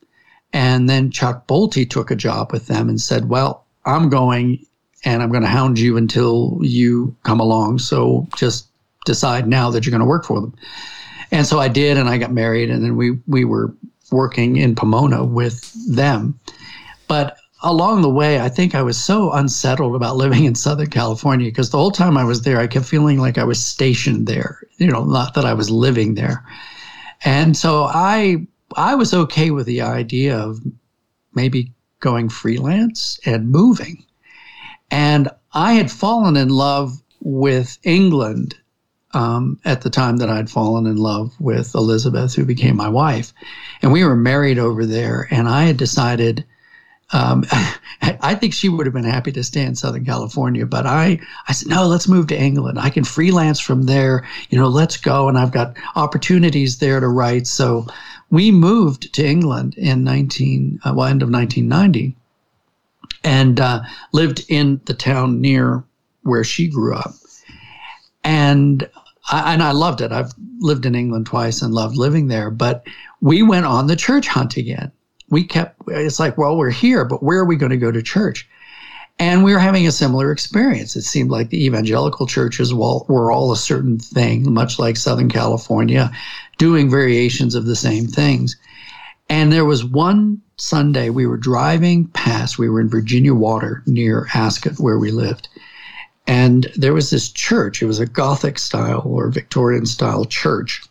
And then Chuck Bolte took a job with them and said, well, I'm going, and I'm going to hound you until you come along. So just decide now that you're going to work for them. And so I did, and I got married, and then we were working in Pomona with them. But along the way, I think I was so unsettled about living in Southern California, because the whole time I was there, I kept feeling like I was stationed there, you know, not that I was living there. And so I was okay with the idea of maybe going freelance and moving. And I had fallen in love with England at the time that I'd fallen in love with Elizabeth, who became my wife. And we were married over there, and I had decided I think she would have been happy to stay in Southern California, but I said, no, let's move to England. I can freelance from there. You know, let's go. And I've got opportunities there to write. So we moved to England in end of 1990, and lived in the town near where she grew up. And I loved it. I've lived in England twice and loved living there. But we went on the church hunt again. It's like, well, we're here, but where are we going to go to church? And we were having a similar experience. It seemed like the evangelical churches were all a certain thing, much like Southern California, doing variations of the same things. And there was one Sunday we were driving past. We were in Virginia Water near Ascot, where we lived. And there was this church. It was a Gothic style or Victorian style church,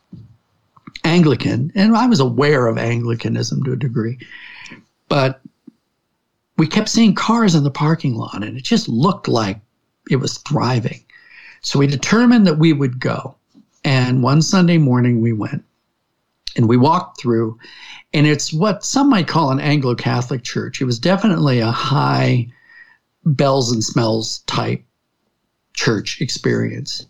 Anglican. And I was aware of Anglicanism to a degree. But we kept seeing cars in the parking lot, and it just looked like it was thriving. So we determined that we would go. And one Sunday morning we went, and we walked through. And it's what some might call an Anglo-Catholic church. It was definitely a high bells and smells type church experience.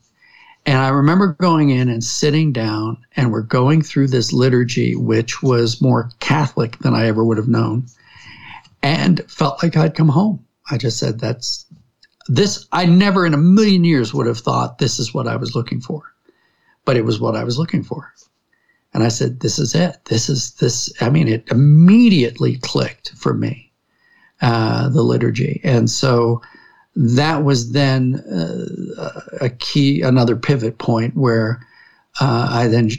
And I remember going in and sitting down, and we're going through this liturgy, which was more Catholic than I ever would have known, and felt like I'd come home. I just said, I never in a million years would have thought this is what I was looking for, but it was what I was looking for. And I said, this is it. It immediately clicked for me, the liturgy. And so that was then another pivot point where I then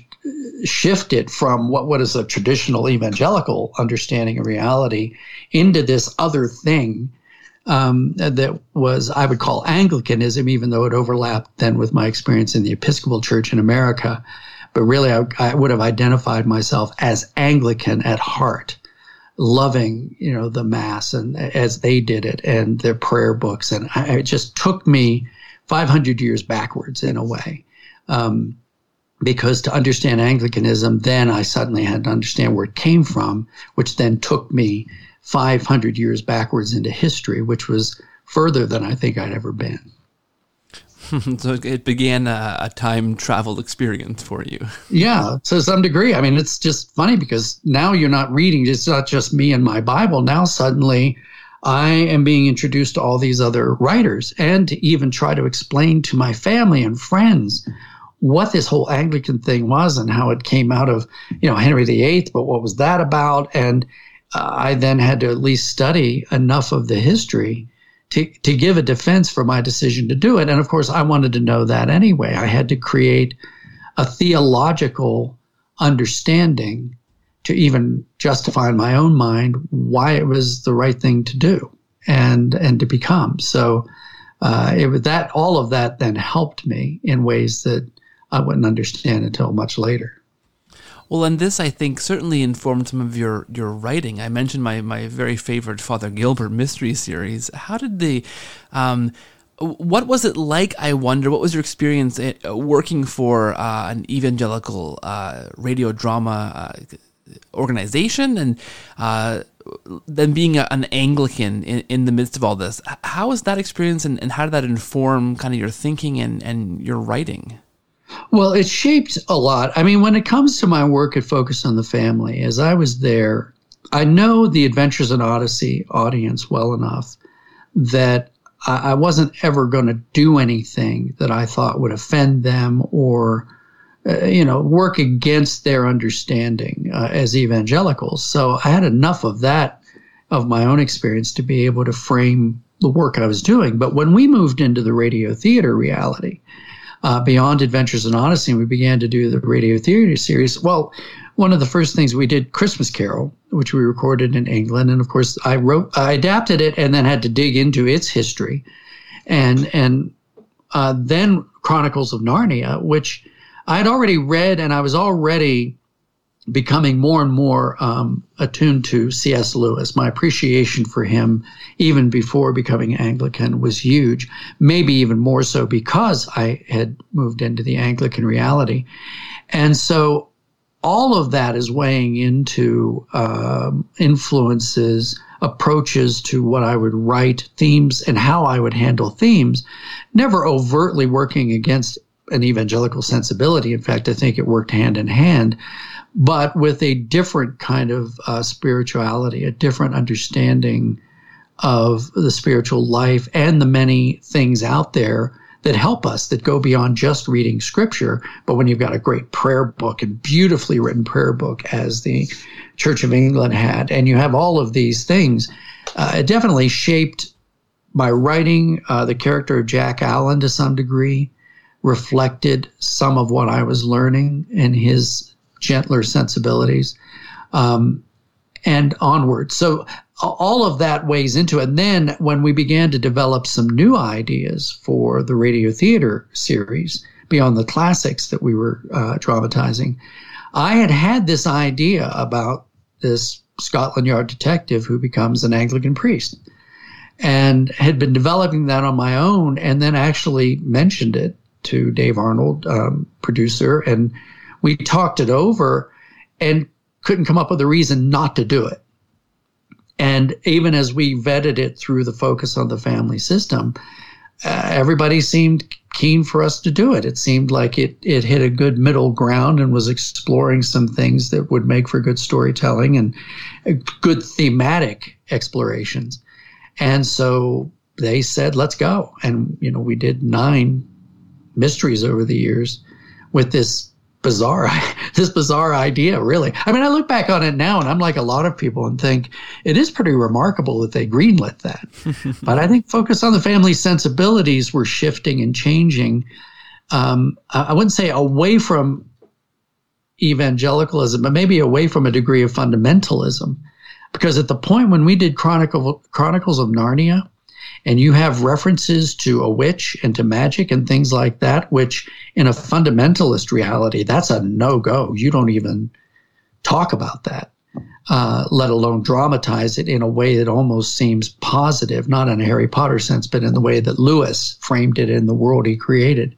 shifted from what is a traditional evangelical understanding of reality into this other thing that was, I would call Anglicanism, even though it overlapped then with my experience in the Episcopal Church in America. But really, I would have identified myself as Anglican at heart, loving, you know, the Mass and as they did it and their prayer books. And it just took me 500 years backwards in a way, because to understand Anglicanism, then I suddenly had to understand where it came from, which then took me 500 years backwards into history, which was further than I think I'd ever been. So it began a time travel experience for you. Yeah, to some degree. I mean, it's just funny because now you're not reading. It's not just me and my Bible. Now suddenly I am being introduced to all these other writers, and to even try to explain to my family and friends what this whole Anglican thing was and how it came out of, you know, Henry VIII, but what was that about? And I then had to at least study enough of the history to give a defense for my decision to do it. And, of course, I wanted to know that anyway. I had to create a theological understanding to even justify in my own mind why it was the right thing to do and to become. So all of that then helped me in ways that I wouldn't understand until much later. Well, and this, I think, certainly informed some of your writing. I mentioned my very favorite Father Gilbert Mystery series. How did what was it like, I wonder? What was your experience working for an evangelical radio drama organization and then being an Anglican in the midst of all this? How was that experience, and how did that inform kind of your thinking and your writing? Well, it shaped a lot. I mean, when it comes to my work at Focus on the Family, as I was there, I know the Adventures in Odyssey audience well enough that I wasn't ever going to do anything that I thought would offend them or, work against their understanding as evangelicals. So I had enough of that, of my own experience, to be able to frame the work I was doing. But when we moved into the radio theater reality, beyond Adventures in Odyssey, we began to do the radio theater series. Well, one of the first things we did, Christmas Carol, which we recorded in England. And of course, I adapted it and then had to dig into its history. And then Chronicles of Narnia, which I had already read, and I was already becoming more and more attuned to C.S. Lewis. My appreciation for him, even before becoming Anglican, was huge, maybe even more so because I had moved into the Anglican reality. And so all of that is weighing into influences, approaches to what I would write, themes, and how I would handle themes, never overtly working against an evangelical sensibility. In fact, I think it worked hand in hand, but with a different kind of spirituality, a different understanding of the spiritual life and the many things out there that help us, that go beyond just reading scripture. But when you've got a great prayer book, and beautifully written prayer book as the Church of England had, and you have all of these things, it definitely shaped my writing. The character of Jack Allen, to some degree, reflected some of what I was learning in his gentler sensibilities, and onward. So all of that weighs into it. And then when we began to develop some new ideas for the radio theater series, beyond the classics that we were dramatizing, I had this idea about this Scotland Yard detective who becomes an Anglican priest, and had been developing that on my own, and then actually mentioned it to Dave Arnold, producer, and we talked it over and couldn't come up with a reason not to do it. And even as we vetted it through the Focus on the Family system, everybody seemed keen for us to do it. It seemed like it hit a good middle ground and was exploring some things that would make for good storytelling and good thematic explorations. And so they said, let's go. And, we did 9 mysteries over the years with this bizarre idea, really. I mean, I look back on it now, and I'm like a lot of people, and think it is pretty remarkable that they greenlit that. But I think Focus on the Family sensibilities were shifting and changing. I wouldn't say away from evangelicalism, but maybe away from a degree of fundamentalism. Because at the point when we did Chronicles of Narnia, and you have references to a witch and to magic and things like that, which in a fundamentalist reality, that's a no-go. You don't even talk about that, let alone dramatize it in a way that almost seems positive, not in a Harry Potter sense, but in the way that Lewis framed it in the world he created.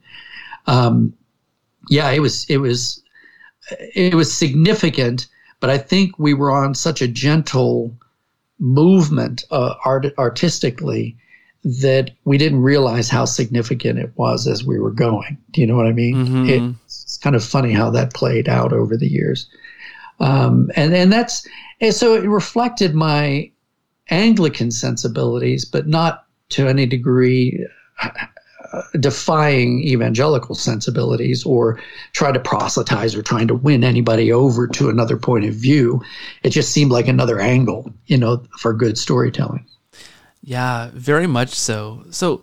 It was significant, but I think we were on such a gentle movement artistically that we didn't realize how significant it was as we were going. Do you know what I mean? Mm-hmm. It's kind of funny how that played out over the years. And so it reflected my Anglican sensibilities, but not to any degree defying evangelical sensibilities or try to proselytize or trying to win anybody over to another point of view. It just seemed like another angle, for good storytelling. Yeah, very much so. So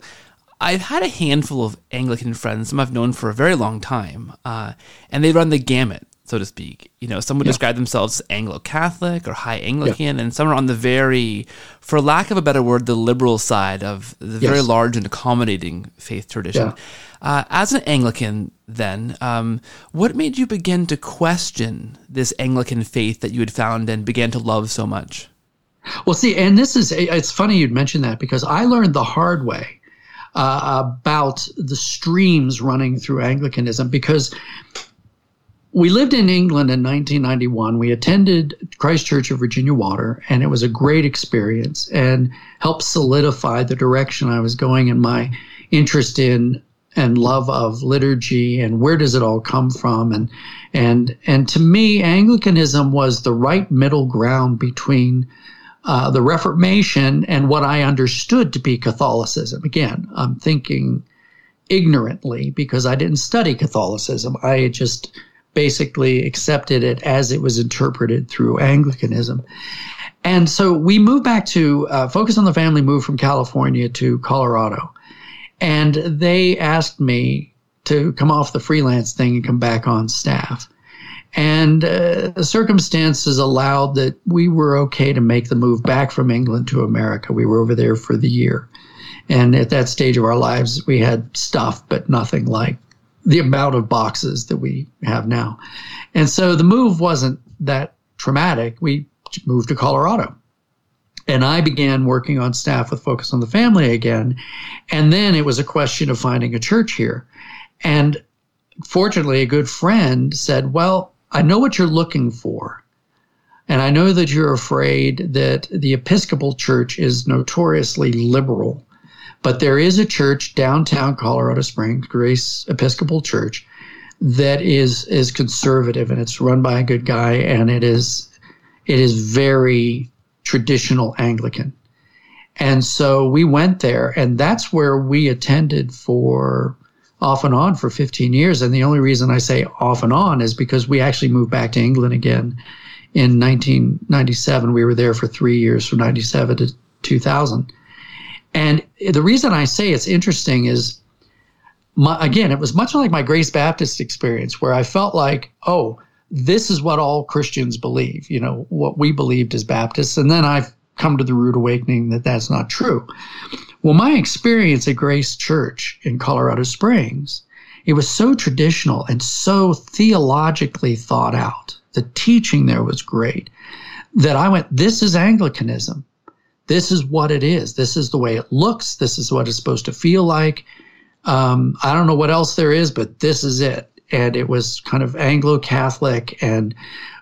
I've had a handful of Anglican friends, some I've known for a very long time, and they run the gamut, so to speak. Some would describe themselves as Anglo-Catholic or high Anglican, and some are on the very, for lack of a better word, the liberal side of the very large and accommodating faith tradition. Yeah. As an Anglican, then, what made you begin to question this Anglican faith that you had found and began to love so much? Well, see, and it's funny you'd mention that, because I learned the hard way about the streams running through Anglicanism, because we lived in England in 1991. We attended Christ Church of Virginia Water, and it was a great experience and helped solidify the direction I was going and my interest in and love of liturgy and where does it all come from. And to me, Anglicanism was the right middle ground between the Reformation and what I understood to be Catholicism. Again, I'm thinking ignorantly because I didn't study Catholicism. I just basically accepted it as it was interpreted through Anglicanism. And so we moved back to Focus on the Family, moved from California to Colorado. And they asked me to come off the freelance thing and come back on staff. And the circumstances allowed that we were okay to make the move back from England to America. We were over there for the year. And at that stage of our lives, we had stuff, but nothing like the amount of boxes that we have now. And so the move wasn't that traumatic. We moved to Colorado. And I began working on staff with Focus on the Family again. And then it was a question of finding a church here. And fortunately, a good friend said, well, I know what you're looking for. And I know that you're afraid that the Episcopal Church is notoriously liberal. But there is a church downtown Colorado Springs, Grace Episcopal Church, that is conservative. And it's run by a good guy. And it is very traditional Anglican. And so we went there, and that's where we attended for off and on for 15 years. And the only reason I say off and on is because we actually moved back to England again in 1997. We were there for 3 years, from 97 to 2000. And the reason I say it's interesting is, again, it was much like my Grace Baptist experience, where I felt like, oh, this is what all Christians believe, you know, what we believed as Baptists. And then I've come to the rude awakening that that's not true. Well, my experience at Grace Church in Colorado Springs, it was so traditional and so theologically thought out. The teaching there was great that I went, this is Anglicanism. This is what it is. This is the way it looks. This is what it's supposed to feel like. I don't know what else there is, but this is it. And it was kind of Anglo-Catholic, and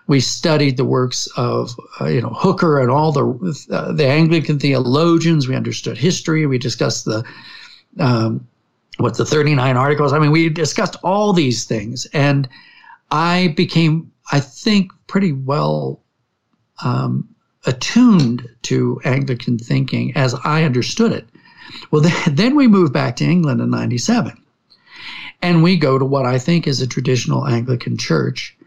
we studied the works of, Hooker and all the Anglican theologians. We understood history. We discussed the 39 articles. I mean, we discussed all these things, and I became, I think, pretty well attuned to Anglican thinking as I understood it. Well, then we moved back to England in 97. And we go to what I think is a traditional Anglican church.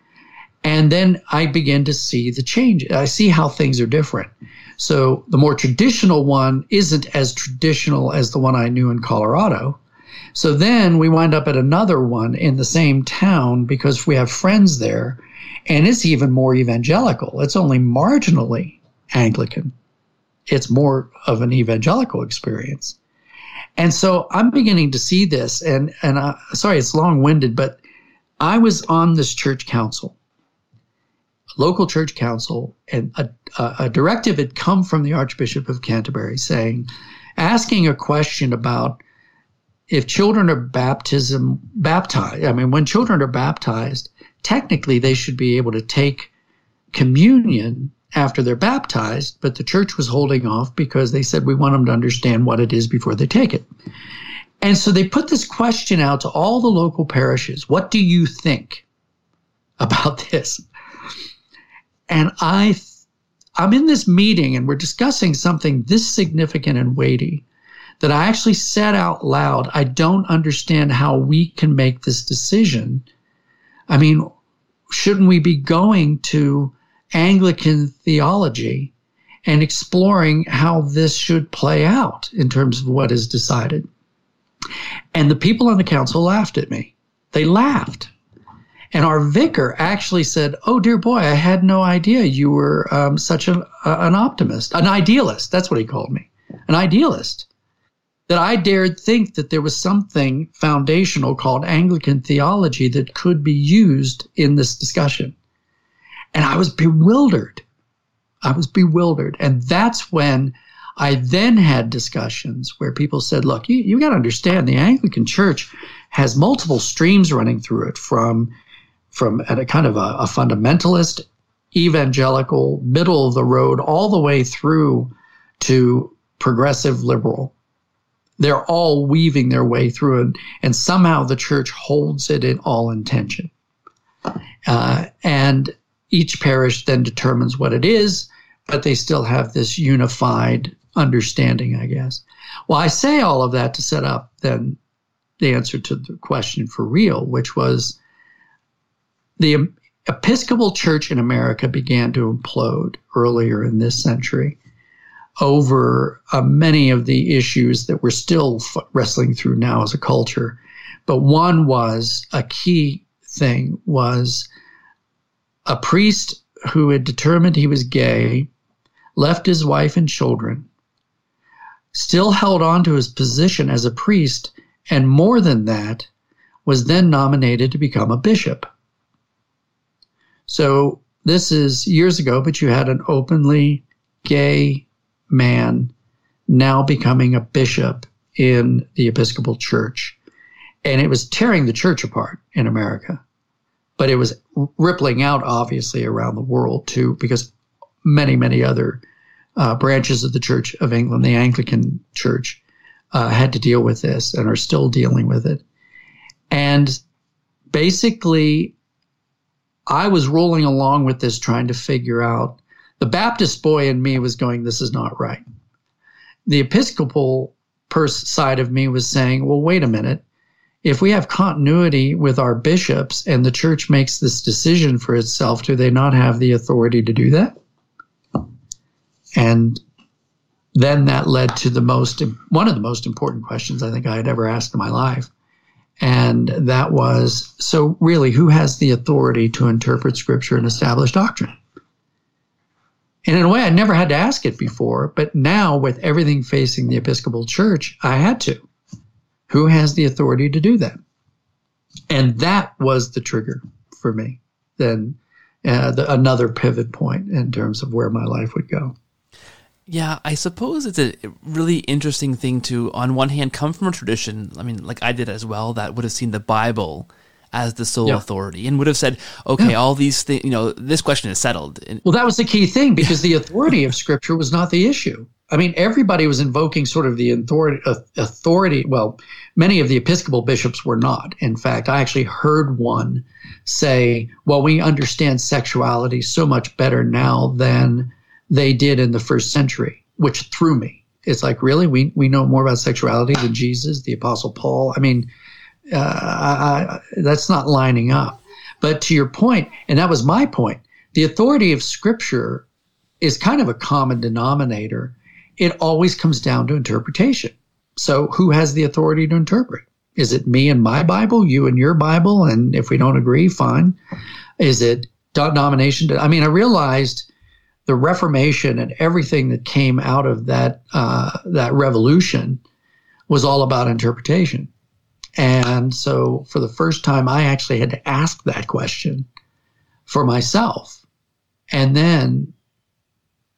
And then I begin to see the change. I see how things are different. So the more traditional one isn't as traditional as the one I knew in Colorado. So then we wind up at another one in the same town because we have friends there. And it's even more evangelical. It's only marginally Anglican. It's more of an evangelical experience. And so I'm beginning to see this, and sorry, it's long-winded, but I was on this church council, local church council, and a directive had come from the Archbishop of Canterbury asking a question about if children are baptized. I mean, when children are baptized, technically they should be able to take communion after they're baptized, but the church was holding off because they said, we want them to understand what it is before they take it. And so they put this question out to all the local parishes. What do you think about this? And I'm in this meeting and we're discussing something this significant and weighty that I actually said out loud, I don't understand how we can make this decision. I mean, shouldn't we be going to Anglican theology and exploring how this should play out in terms of what is decided? And the people on the council laughed at me. They laughed. And our vicar actually said, oh, dear boy, I had no idea you were such an optimist, an idealist. That's what he called me, an idealist, that I dared think that there was something foundational called Anglican theology that could be used in this discussion. And I was bewildered. And that's when I then had discussions where people said, look, you got to understand the Anglican Church has multiple streams running through it from a kind of a fundamentalist, evangelical, middle of the road, all the way through to progressive liberal. They're all weaving their way through it, and somehow the church holds it in all intention. And each parish then determines what it is. but they still have this unified understanding, I guess. Well, I say all of that to set up then the answer to the question for real, which was the Episcopal Church in America began to implode earlier in this century over many of the issues that we're still wrestling through now as a culture. But one was, a key thing was, a priest who had determined he was gay, left his wife and children, still held on to his position as a priest, and more than that, was then nominated to become a bishop. So this is years ago, but you had an openly gay man now becoming a bishop in the Episcopal Church. And it was tearing the church apart in America. But it was rippling out, obviously, around the world, too, because many, many other branches of the Church of England, the Anglican Church, had to deal with this and are still dealing with it. And basically, I was rolling along with this, trying to figure out. The Baptist boy in me was going, this is not right. The Episcopal side of me was saying, well, wait a minute. If we have continuity with our bishops and the church makes this decision for itself, do they not have the authority to do that? And then that led to one of the most important questions I think I had ever asked in my life. And that was, so really, who has the authority to interpret Scripture and establish doctrine? And in a way, I never had to ask it before, but now with everything facing the Episcopal Church, I had to. Who has the authority to do that? And that was the trigger for me, then another pivot point in terms of where my life would go. Yeah, I suppose it's a really interesting thing to, on one hand, come from a tradition, I mean, like I did as well, that would have seen the Bible as the sole authority and would have said, okay, all these things, this question is settled. Well, that was the key thing, because the authority of Scripture was not the issue. I mean, everybody was invoking sort of the authority. Well, many of the Episcopal bishops were not. In fact, I actually heard one say, well, we understand sexuality so much better now than they did in the first century, which threw me. It's like, really? We know more about sexuality than Jesus, the Apostle Paul? I mean, that's not lining up. But to your point, and that was my point, the authority of Scripture is kind of a common denominator. It always comes down to interpretation. So who has the authority to interpret? Is it me and my Bible, you and your Bible, and if we don't agree, fine? Is it denomination? I mean, I realized the Reformation and everything that came out of that revolution was all about interpretation. And so for the first time, I actually had to ask that question for myself. And then,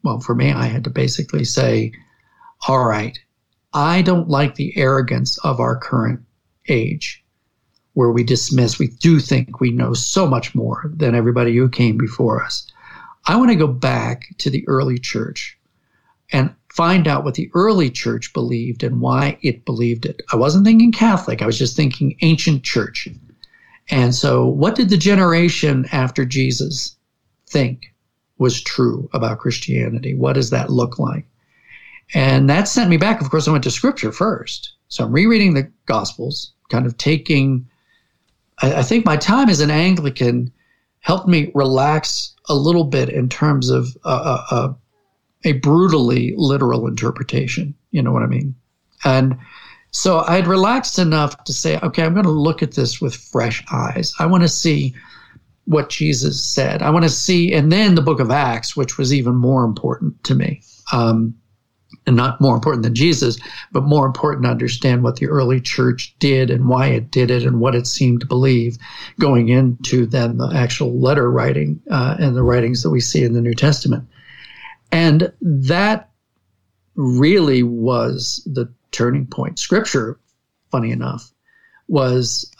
well, for me, I had to basically say, all right, I don't like the arrogance of our current age where we do think we know so much more than everybody who came before us. I want to go back to the early church and find out what the early church believed and why it believed it. I wasn't thinking Catholic. I was just thinking ancient church. And so what did the generation after Jesus think was true about Christianity? What does that look like? And that sent me back. Of course, I went to Scripture first. So I'm rereading the Gospels, kind of taking, I think my time as an Anglican helped me relax a little bit in terms of a brutally literal interpretation. You know what I mean? And so I'd relaxed enough to say, okay, I'm going to look at this with fresh eyes. I want to see what Jesus said. I want to see, and then the book of Acts, which was even more important to me, and not more important than Jesus, but more important to understand what the early church did and why it did it and what it seemed to believe going into then the actual letter writing and the writings that we see in the New Testament. And that really was the turning point. Scripture, funny enough, was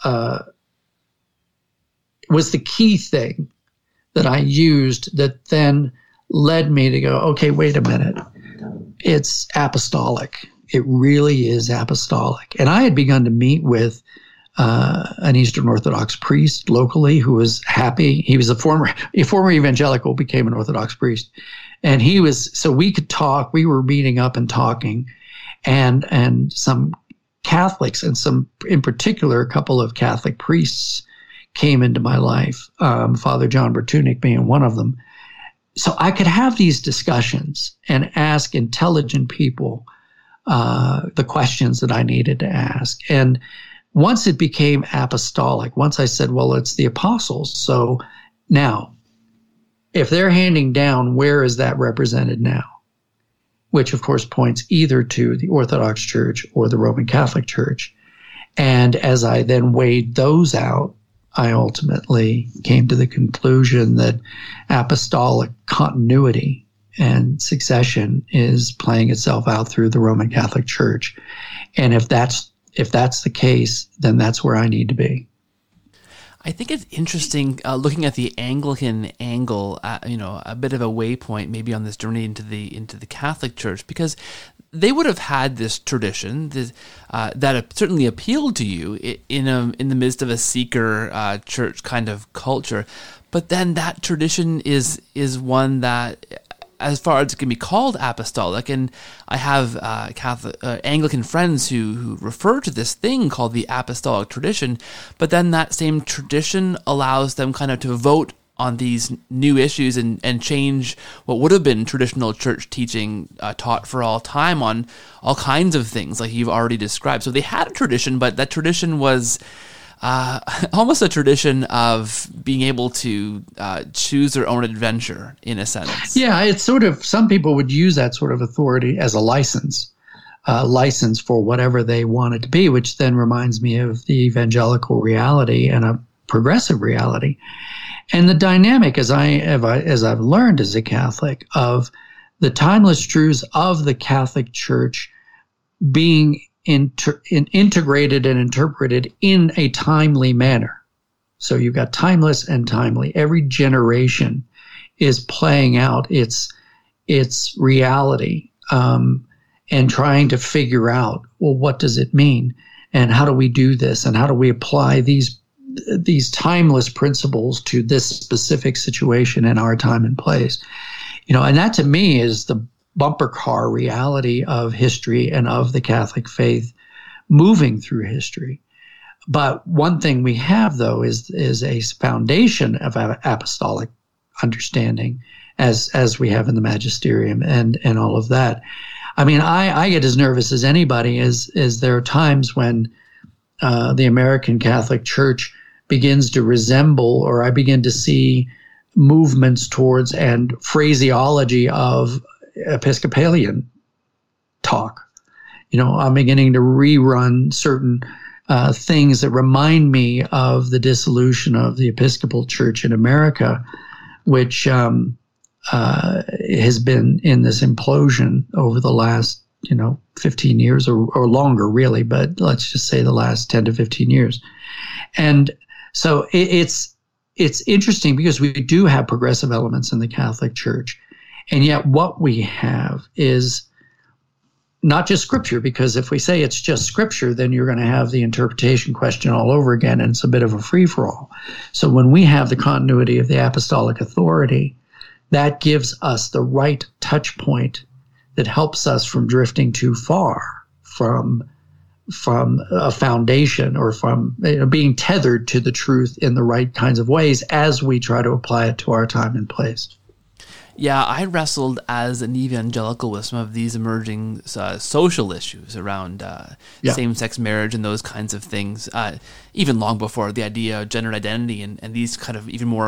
the key thing that I used that then led me to go, okay, wait a minute. It's apostolic. It really is apostolic. And I had begun to meet with an Eastern Orthodox priest locally who was happy. He was a former evangelical, became an Orthodox priest. And he was, so we could talk, we were meeting up and talking, and some Catholics and some, in particular, a couple of Catholic priests came into my life, Father John Bertunic being one of them. So I could have these discussions and ask intelligent people the questions that I needed to ask. And once it became apostolic, once I said, well, it's the apostles, so now, if they're handing down, where is that represented now? Which, of course, points either to the Orthodox Church or the Roman Catholic Church. And as I then weighed those out, I ultimately came to the conclusion that apostolic continuity and succession is playing itself out through the Roman Catholic Church. And if that's the case, then that's where I need to be. I think it's interesting looking at the Anglican angle, a bit of a waypoint maybe on this journey into the Catholic Church, because they would have had this tradition that certainly appealed to you in the midst of a seeker church kind of culture, but then that tradition is one that, as far as it can be called, apostolic, and I have Anglican friends who refer to this thing called the apostolic tradition, but then that same tradition allows them kind of to vote on these new issues and change what would have been traditional church teaching taught for all time on all kinds of things like you've already described. So they had a tradition, but that tradition was almost a tradition of being able to choose their own adventure, in a sense. Yeah, it's sort of, some people would use that sort of authority as a license for whatever they want it to be, which then reminds me of the evangelical reality and a progressive reality. And the dynamic, as I've learned as a Catholic, of the timeless truths of the Catholic Church being integrated and interpreted in a timely manner. So you've got timeless and timely. Every generation is playing out its reality and trying to figure out, well, what does it mean, and how do we do this, and how do we apply these timeless principles to this specific situation in our time and place, and that to me is the bumper car reality of history and of the Catholic faith moving through history. But one thing we have, though, is a foundation of apostolic understanding as we have in the magisterium and all of that. I mean, I get as nervous as anybody as there are times when the American Catholic Church begins to resemble, or I begin to see movements towards and phraseology of Episcopalian talk. I'm beginning to rerun certain things that remind me of the dissolution of the Episcopal Church in America, which has been in this implosion over the last 15 years or longer, really, but let's just say the last 10 to 15 years. And so it's interesting because we do have progressive elements in the Catholic Church. And yet what we have is not just Scripture, because if we say it's just Scripture, then you're going to have the interpretation question all over again, and it's a bit of a free-for-all. So when we have the continuity of the apostolic authority, that gives us the right touch point that helps us from drifting too far from a foundation, or from being tethered to the truth in the right kinds of ways as we try to apply it to our time and place. Yeah, I wrestled as an evangelical with some of these emerging social issues around same-sex marriage and those kinds of things, even long before the idea of gendered identity and these kind of even more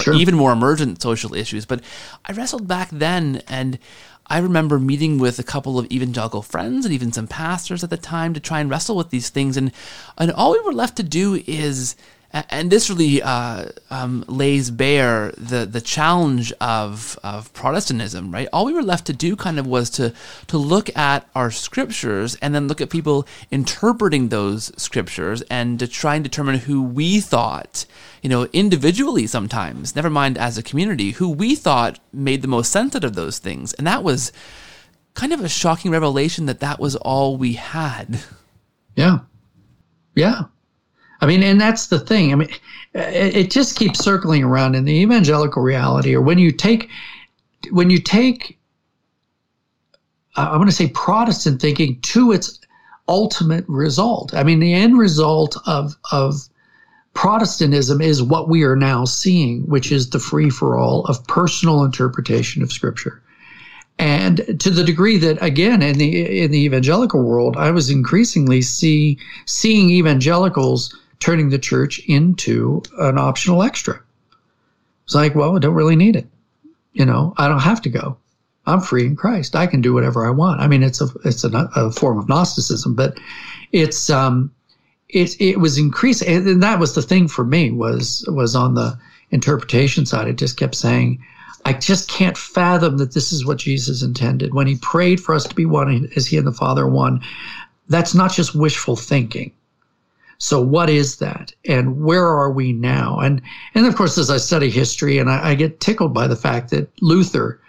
emergent social issues. But I wrestled back then, and I remember meeting with a couple of evangelical friends and even some pastors at the time to try and wrestle with these things, and all we were left to do is, and this really lays bare the challenge of Protestantism, right? All we were left to do kind of was to look at our scriptures and then look at people interpreting those scriptures and to try and determine who we thought, individually sometimes, never mind as a community, who we thought made the most sense out of those things. And that was kind of a shocking revelation that was all we had. Yeah. Yeah. I mean, and that's the thing. I mean, it just keeps circling around in the evangelical reality, or when you take I'm going to say Protestant thinking to its ultimate result. I mean, the end result of Protestantism is what we are now seeing, which is the free-for-all of personal interpretation of Scripture. And to the degree that, again, in the evangelical world, I was increasingly seeing evangelicals turning the church into an optional extra. It's like, well, I don't really need it. You know, I don't have to go. I'm free in Christ. I can do whatever I want. I mean, it's a form of Gnosticism, but it was increasing, and that was the thing for me was on the interpretation side. It just kept saying, I just can't fathom that this is what Jesus intended when he prayed for us to be one as he and the Father are one. That's not just wishful thinking. So what is that, and where are we now? And of course, as I study history, and I get tickled by the fact that Luther,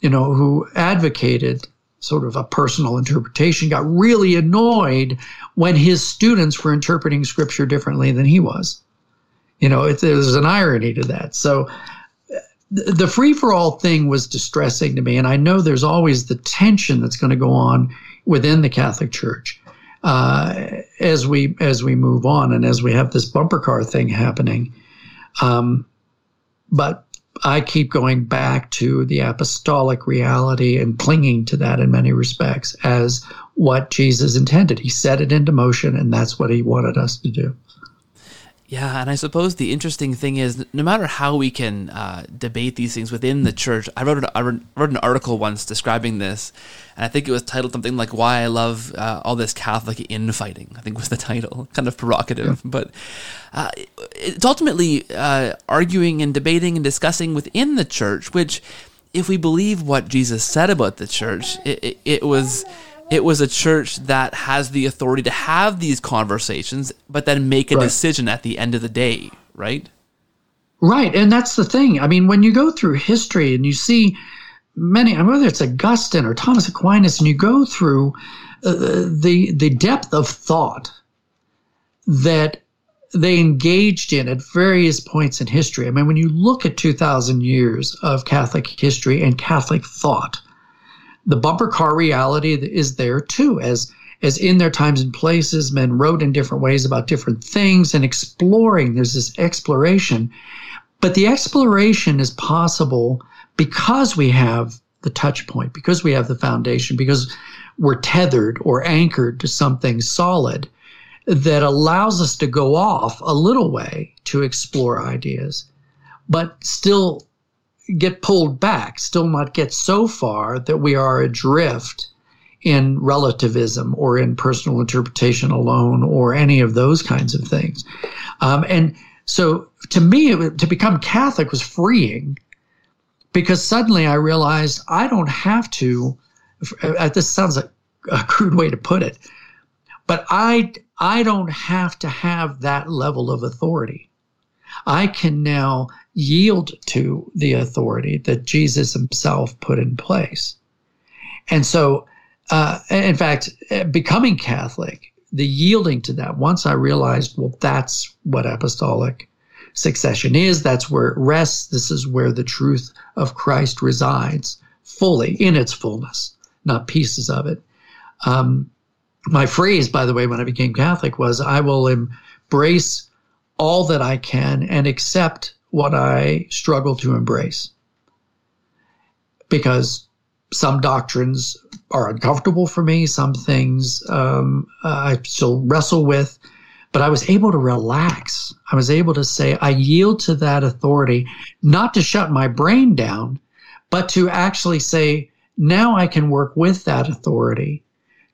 you know, who advocated sort of a personal interpretation, got really annoyed when his students were interpreting Scripture differently than he was. You know, there's an irony to that. So the free-for-all thing was distressing to me, and I know there's always the tension that's going to go on within the Catholic Church as we move on and as we have this bumper car thing happening. But I keep going back to the apostolic reality and clinging to that in many respects as what Jesus intended. He set it into motion, and that's what he wanted us to do. Yeah, and I suppose the interesting thing is, no matter how we can debate these things within the church, I wrote an article once describing this, and I think it was titled something like "Why I Love All This Catholic Infighting," I think was the title, kind of provocative. Yeah. But it's ultimately arguing and debating and discussing within the church, which, if we believe what Jesus said about the church, it was a church that has the authority to have these conversations, but then make a decision at the end of the day, right? Right, and that's the thing. I mean, when you go through history and you see many, whether it's Augustine or Thomas Aquinas, and you go through the depth of thought that they engaged in at various points in history. I mean, when you look at 2,000 years of Catholic history and Catholic thought, the bumper car reality is there too, as in their times and places, men wrote in different ways about different things and exploring. There's this exploration. But the exploration is possible because we have the touch point, because we have the foundation, because we're tethered or anchored to something solid that allows us to go off a little way to explore ideas, but still get pulled back, still not get so far that we are adrift in relativism or in personal interpretation alone or any of those kinds of things. And so to me, to become Catholic was freeing, because suddenly I realized I don't have to, this sounds like a crude way to put it, but I don't have to have that level of authority. I can now yield to the authority that Jesus himself put in place. And so, in fact, becoming Catholic, the yielding to that, once I realized, well, that's what apostolic succession is, that's where it rests, this is where the truth of Christ resides fully, in its fullness, not pieces of it. My phrase, by the way, when I became Catholic was, I will embrace all that I can and accept what I struggle to embrace, because some doctrines are uncomfortable for me. Some things I still wrestle with, but I was able to relax. I was able to say, I yield to that authority, not to shut my brain down, but to actually say, now I can work with that authority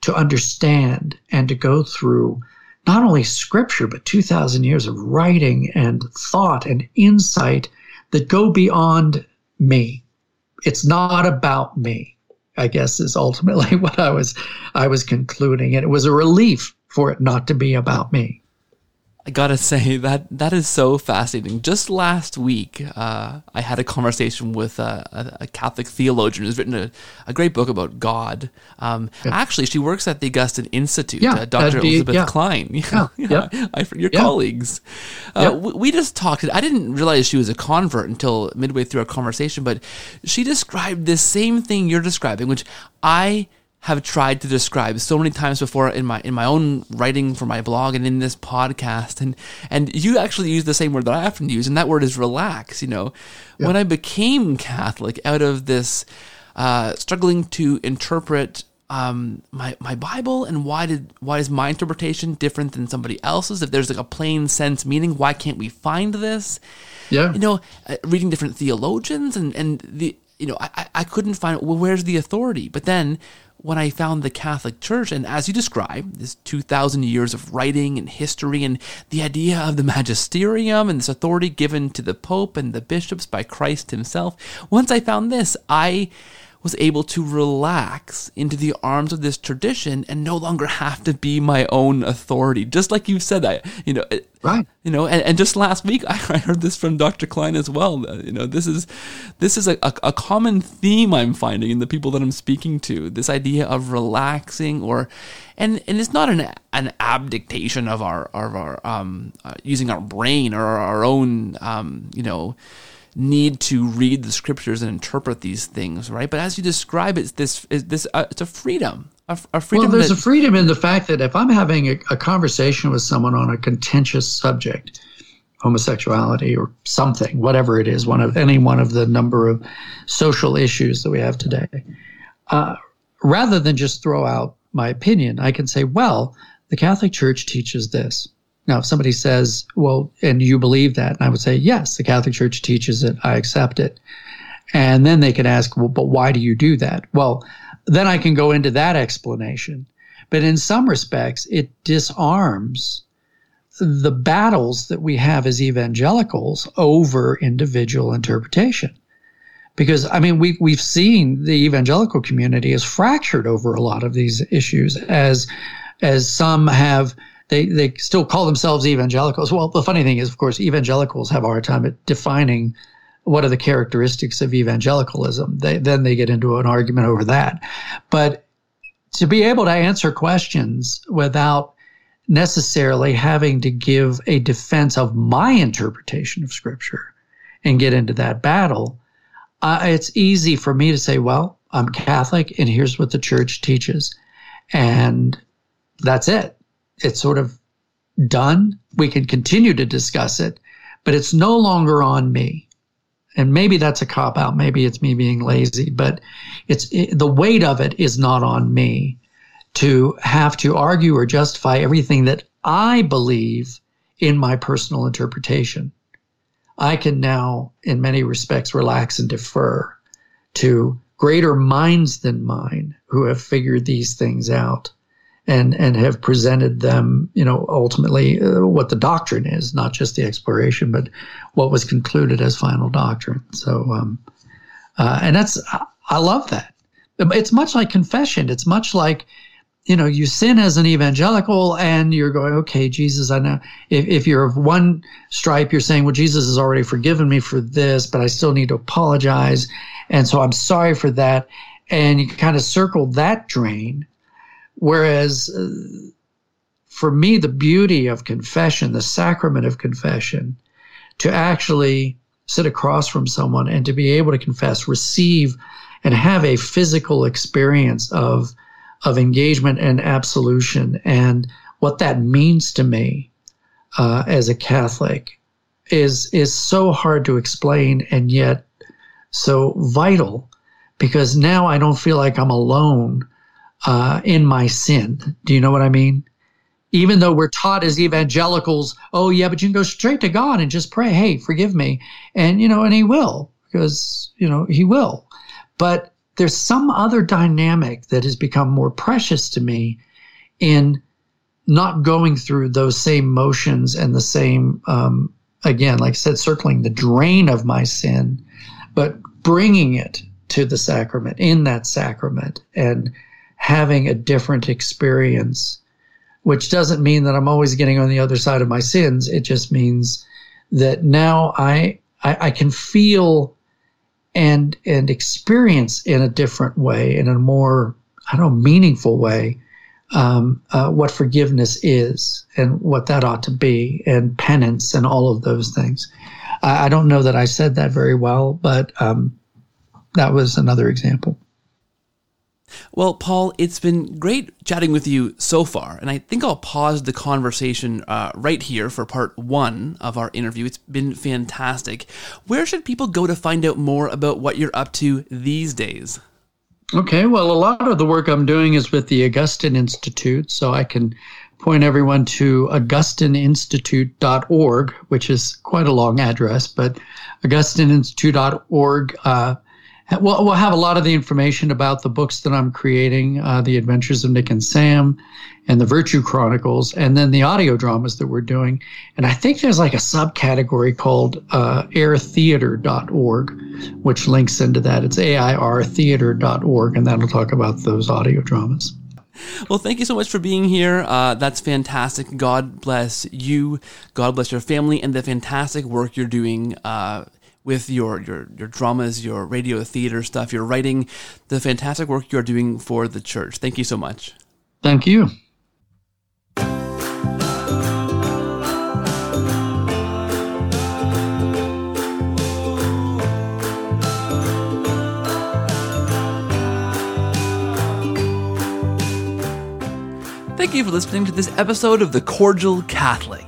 to understand and to go through not only Scripture, but 2,000 years of writing and thought and insight that go beyond me. It's not about me, I guess, is ultimately what I was concluding. And it was a relief for it not to be about me. I gotta say that is so fascinating. Just last week, I had a conversation with a Catholic theologian who's written a great book about God. Actually, she works at the Augustine Institute, Dr. Elizabeth Klein. Your colleagues. We just talked. I didn't realize she was a convert until midway through our conversation, but she described this same thing you're describing, which I have tried to describe so many times before in my own writing for my blog and in this podcast, and you actually use the same word that I often use, and that word is relax. When I became Catholic, out of this struggling to interpret my Bible, and why is my interpretation different than somebody else's? If there's like a plain sense meaning, why can't we find this? Reading different theologians and I couldn't find, well, where's the authority? But then when I found the Catholic Church, and as you described, this 2,000 years of writing and history and the idea of the magisterium and this authority given to the Pope and the bishops by Christ himself, once I found this, I was able to relax into the arms of this tradition and no longer have to be my own authority. Just like you said, and just last week I heard this from Dr. Klein as well. This is a common theme I'm finding in the people that I'm speaking to. This idea of relaxing, and it's not an abdication of our using our brain or our own need to read the scriptures and interpret these things, right? But as you describe, it's a freedom. A freedom. Well, there's a freedom in the fact that if I'm having a conversation with someone on a contentious subject, homosexuality or something, whatever it is, any one of the number of social issues that we have today, rather than just throw out my opinion, I can say, well, the Catholic Church teaches this. Now, if somebody says, well, and you believe that, and I would say, yes, the Catholic Church teaches it, I accept it. And then they can ask, well, but why do you do that? Well, then I can go into that explanation. But in some respects, it disarms the battles that we have as evangelicals over individual interpretation. Because, I mean, we've seen the evangelical community is fractured over a lot of these issues, as some have. They still call themselves evangelicals. Well, the funny thing is, of course, evangelicals have a hard time at defining what are the characteristics of evangelicalism. Then they get into an argument over that. But to be able to answer questions without necessarily having to give a defense of my interpretation of Scripture and get into that battle, it's easy for me to say, well, I'm Catholic, and here's what the Church teaches. And that's it. It's sort of done. We can continue to discuss it, but it's no longer on me. And maybe that's a cop-out. Maybe it's me being lazy, but the weight of it is not on me to have to argue or justify everything that I believe in my personal interpretation. I can now, in many respects, relax and defer to greater minds than mine who have figured these things out and have presented them, ultimately what the doctrine is, not just the exploration, but what was concluded as final doctrine. So, and that's, I love that. It's much like confession. It's much like, you sin as an evangelical and you're going, okay, Jesus, I know. If you're of one stripe, you're saying, well, Jesus has already forgiven me for this, but I still need to apologize. And so I'm sorry for that. And you kind of circle that drain. Whereas for me, the beauty of confession, the sacrament of confession, to actually sit across from someone and to be able to confess, receive, and have a physical experience of engagement and absolution, and what that means to me as a Catholic is so hard to explain and yet so vital, because now I don't feel like I'm alone in my sin. Do you know what I mean? Even though we're taught as evangelicals, oh yeah, but you can go straight to God and just pray, hey, forgive me. And, and he will, because, he will. But there's some other dynamic that has become more precious to me in not going through those same motions and the same, again, like I said, circling the drain of my sin, but bringing it to the sacrament, in that sacrament, and having a different experience which doesn't mean that I'm always getting on the other side of my sins. It just means that now I can feel and experience in a different way, in a more, meaningful way, what forgiveness is and what that ought to be, and penance and all of those things. I don't know that I said that very well, but that was another example. Well, Paul, it's been great chatting with you so far, and I think I'll pause the conversation right here for part one of our interview. It's been fantastic. Where should people go to find out more about what you're up to these days? Okay, well, a lot of the work I'm doing is with the Augustine Institute, so I can point everyone to augustineinstitute.org, which is quite a long address, but augustineinstitute.org. We'll have a lot of the information about the books that I'm creating, The Adventures of Nick and Sam and The Virtue Chronicles, and then the audio dramas that we're doing. And I think there's like a subcategory called airtheater.org, which links into that. It's airtheater.org, and that'll talk about those audio dramas. Well, thank you so much for being here. That's fantastic. God bless you. God bless your family and the fantastic work you're doing with your dramas, your radio theater stuff, your writing, the fantastic work you're doing for the church. Thank you so much. Thank you. Thank you for listening to this episode of The Cordial Catholic.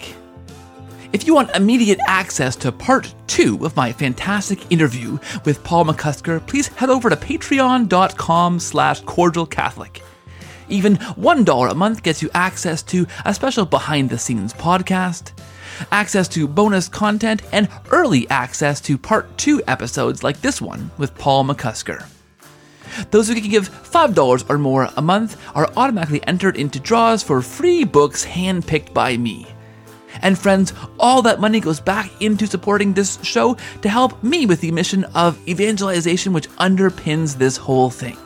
If you want immediate access to part two of my fantastic interview with Paul McCusker, please head over to patreon.com/cordialcatholic. Even $1 a month gets you access to a special behind-the-scenes podcast, access to bonus content, and early access to part two episodes like this one with Paul McCusker. Those who can give $5 or more a month are automatically entered into draws for free books handpicked by me. And friends, all that money goes back into supporting this show to help me with the mission of evangelization, which underpins this whole thing.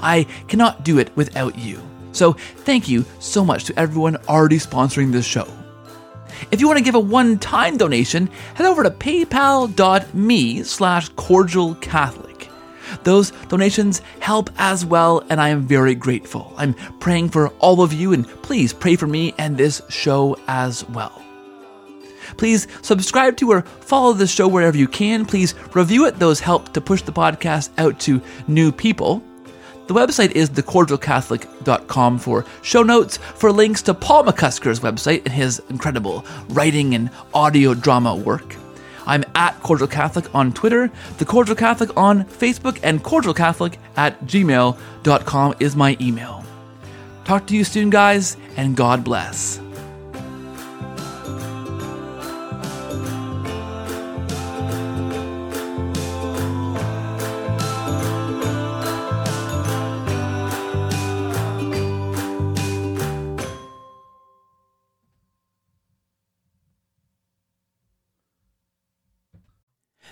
I cannot do it without you. So thank you so much to everyone already sponsoring this show. If you want to give a one-time donation, head over to paypal.me/cordialcatholic. Those donations help as well, and I am very grateful. I'm praying for all of you, and please pray for me and this show as well. Please subscribe to or follow the show wherever you can. Please review it. Those help to push the podcast out to new people. The website is thecordialcatholic.com for show notes, for links to Paul McCusker's website and his incredible writing and audio drama work. I'm at Cordial Catholic on Twitter, The Cordial Catholic on Facebook, and cordialcatholic@gmail.com is my email. Talk to you soon, guys, and God bless.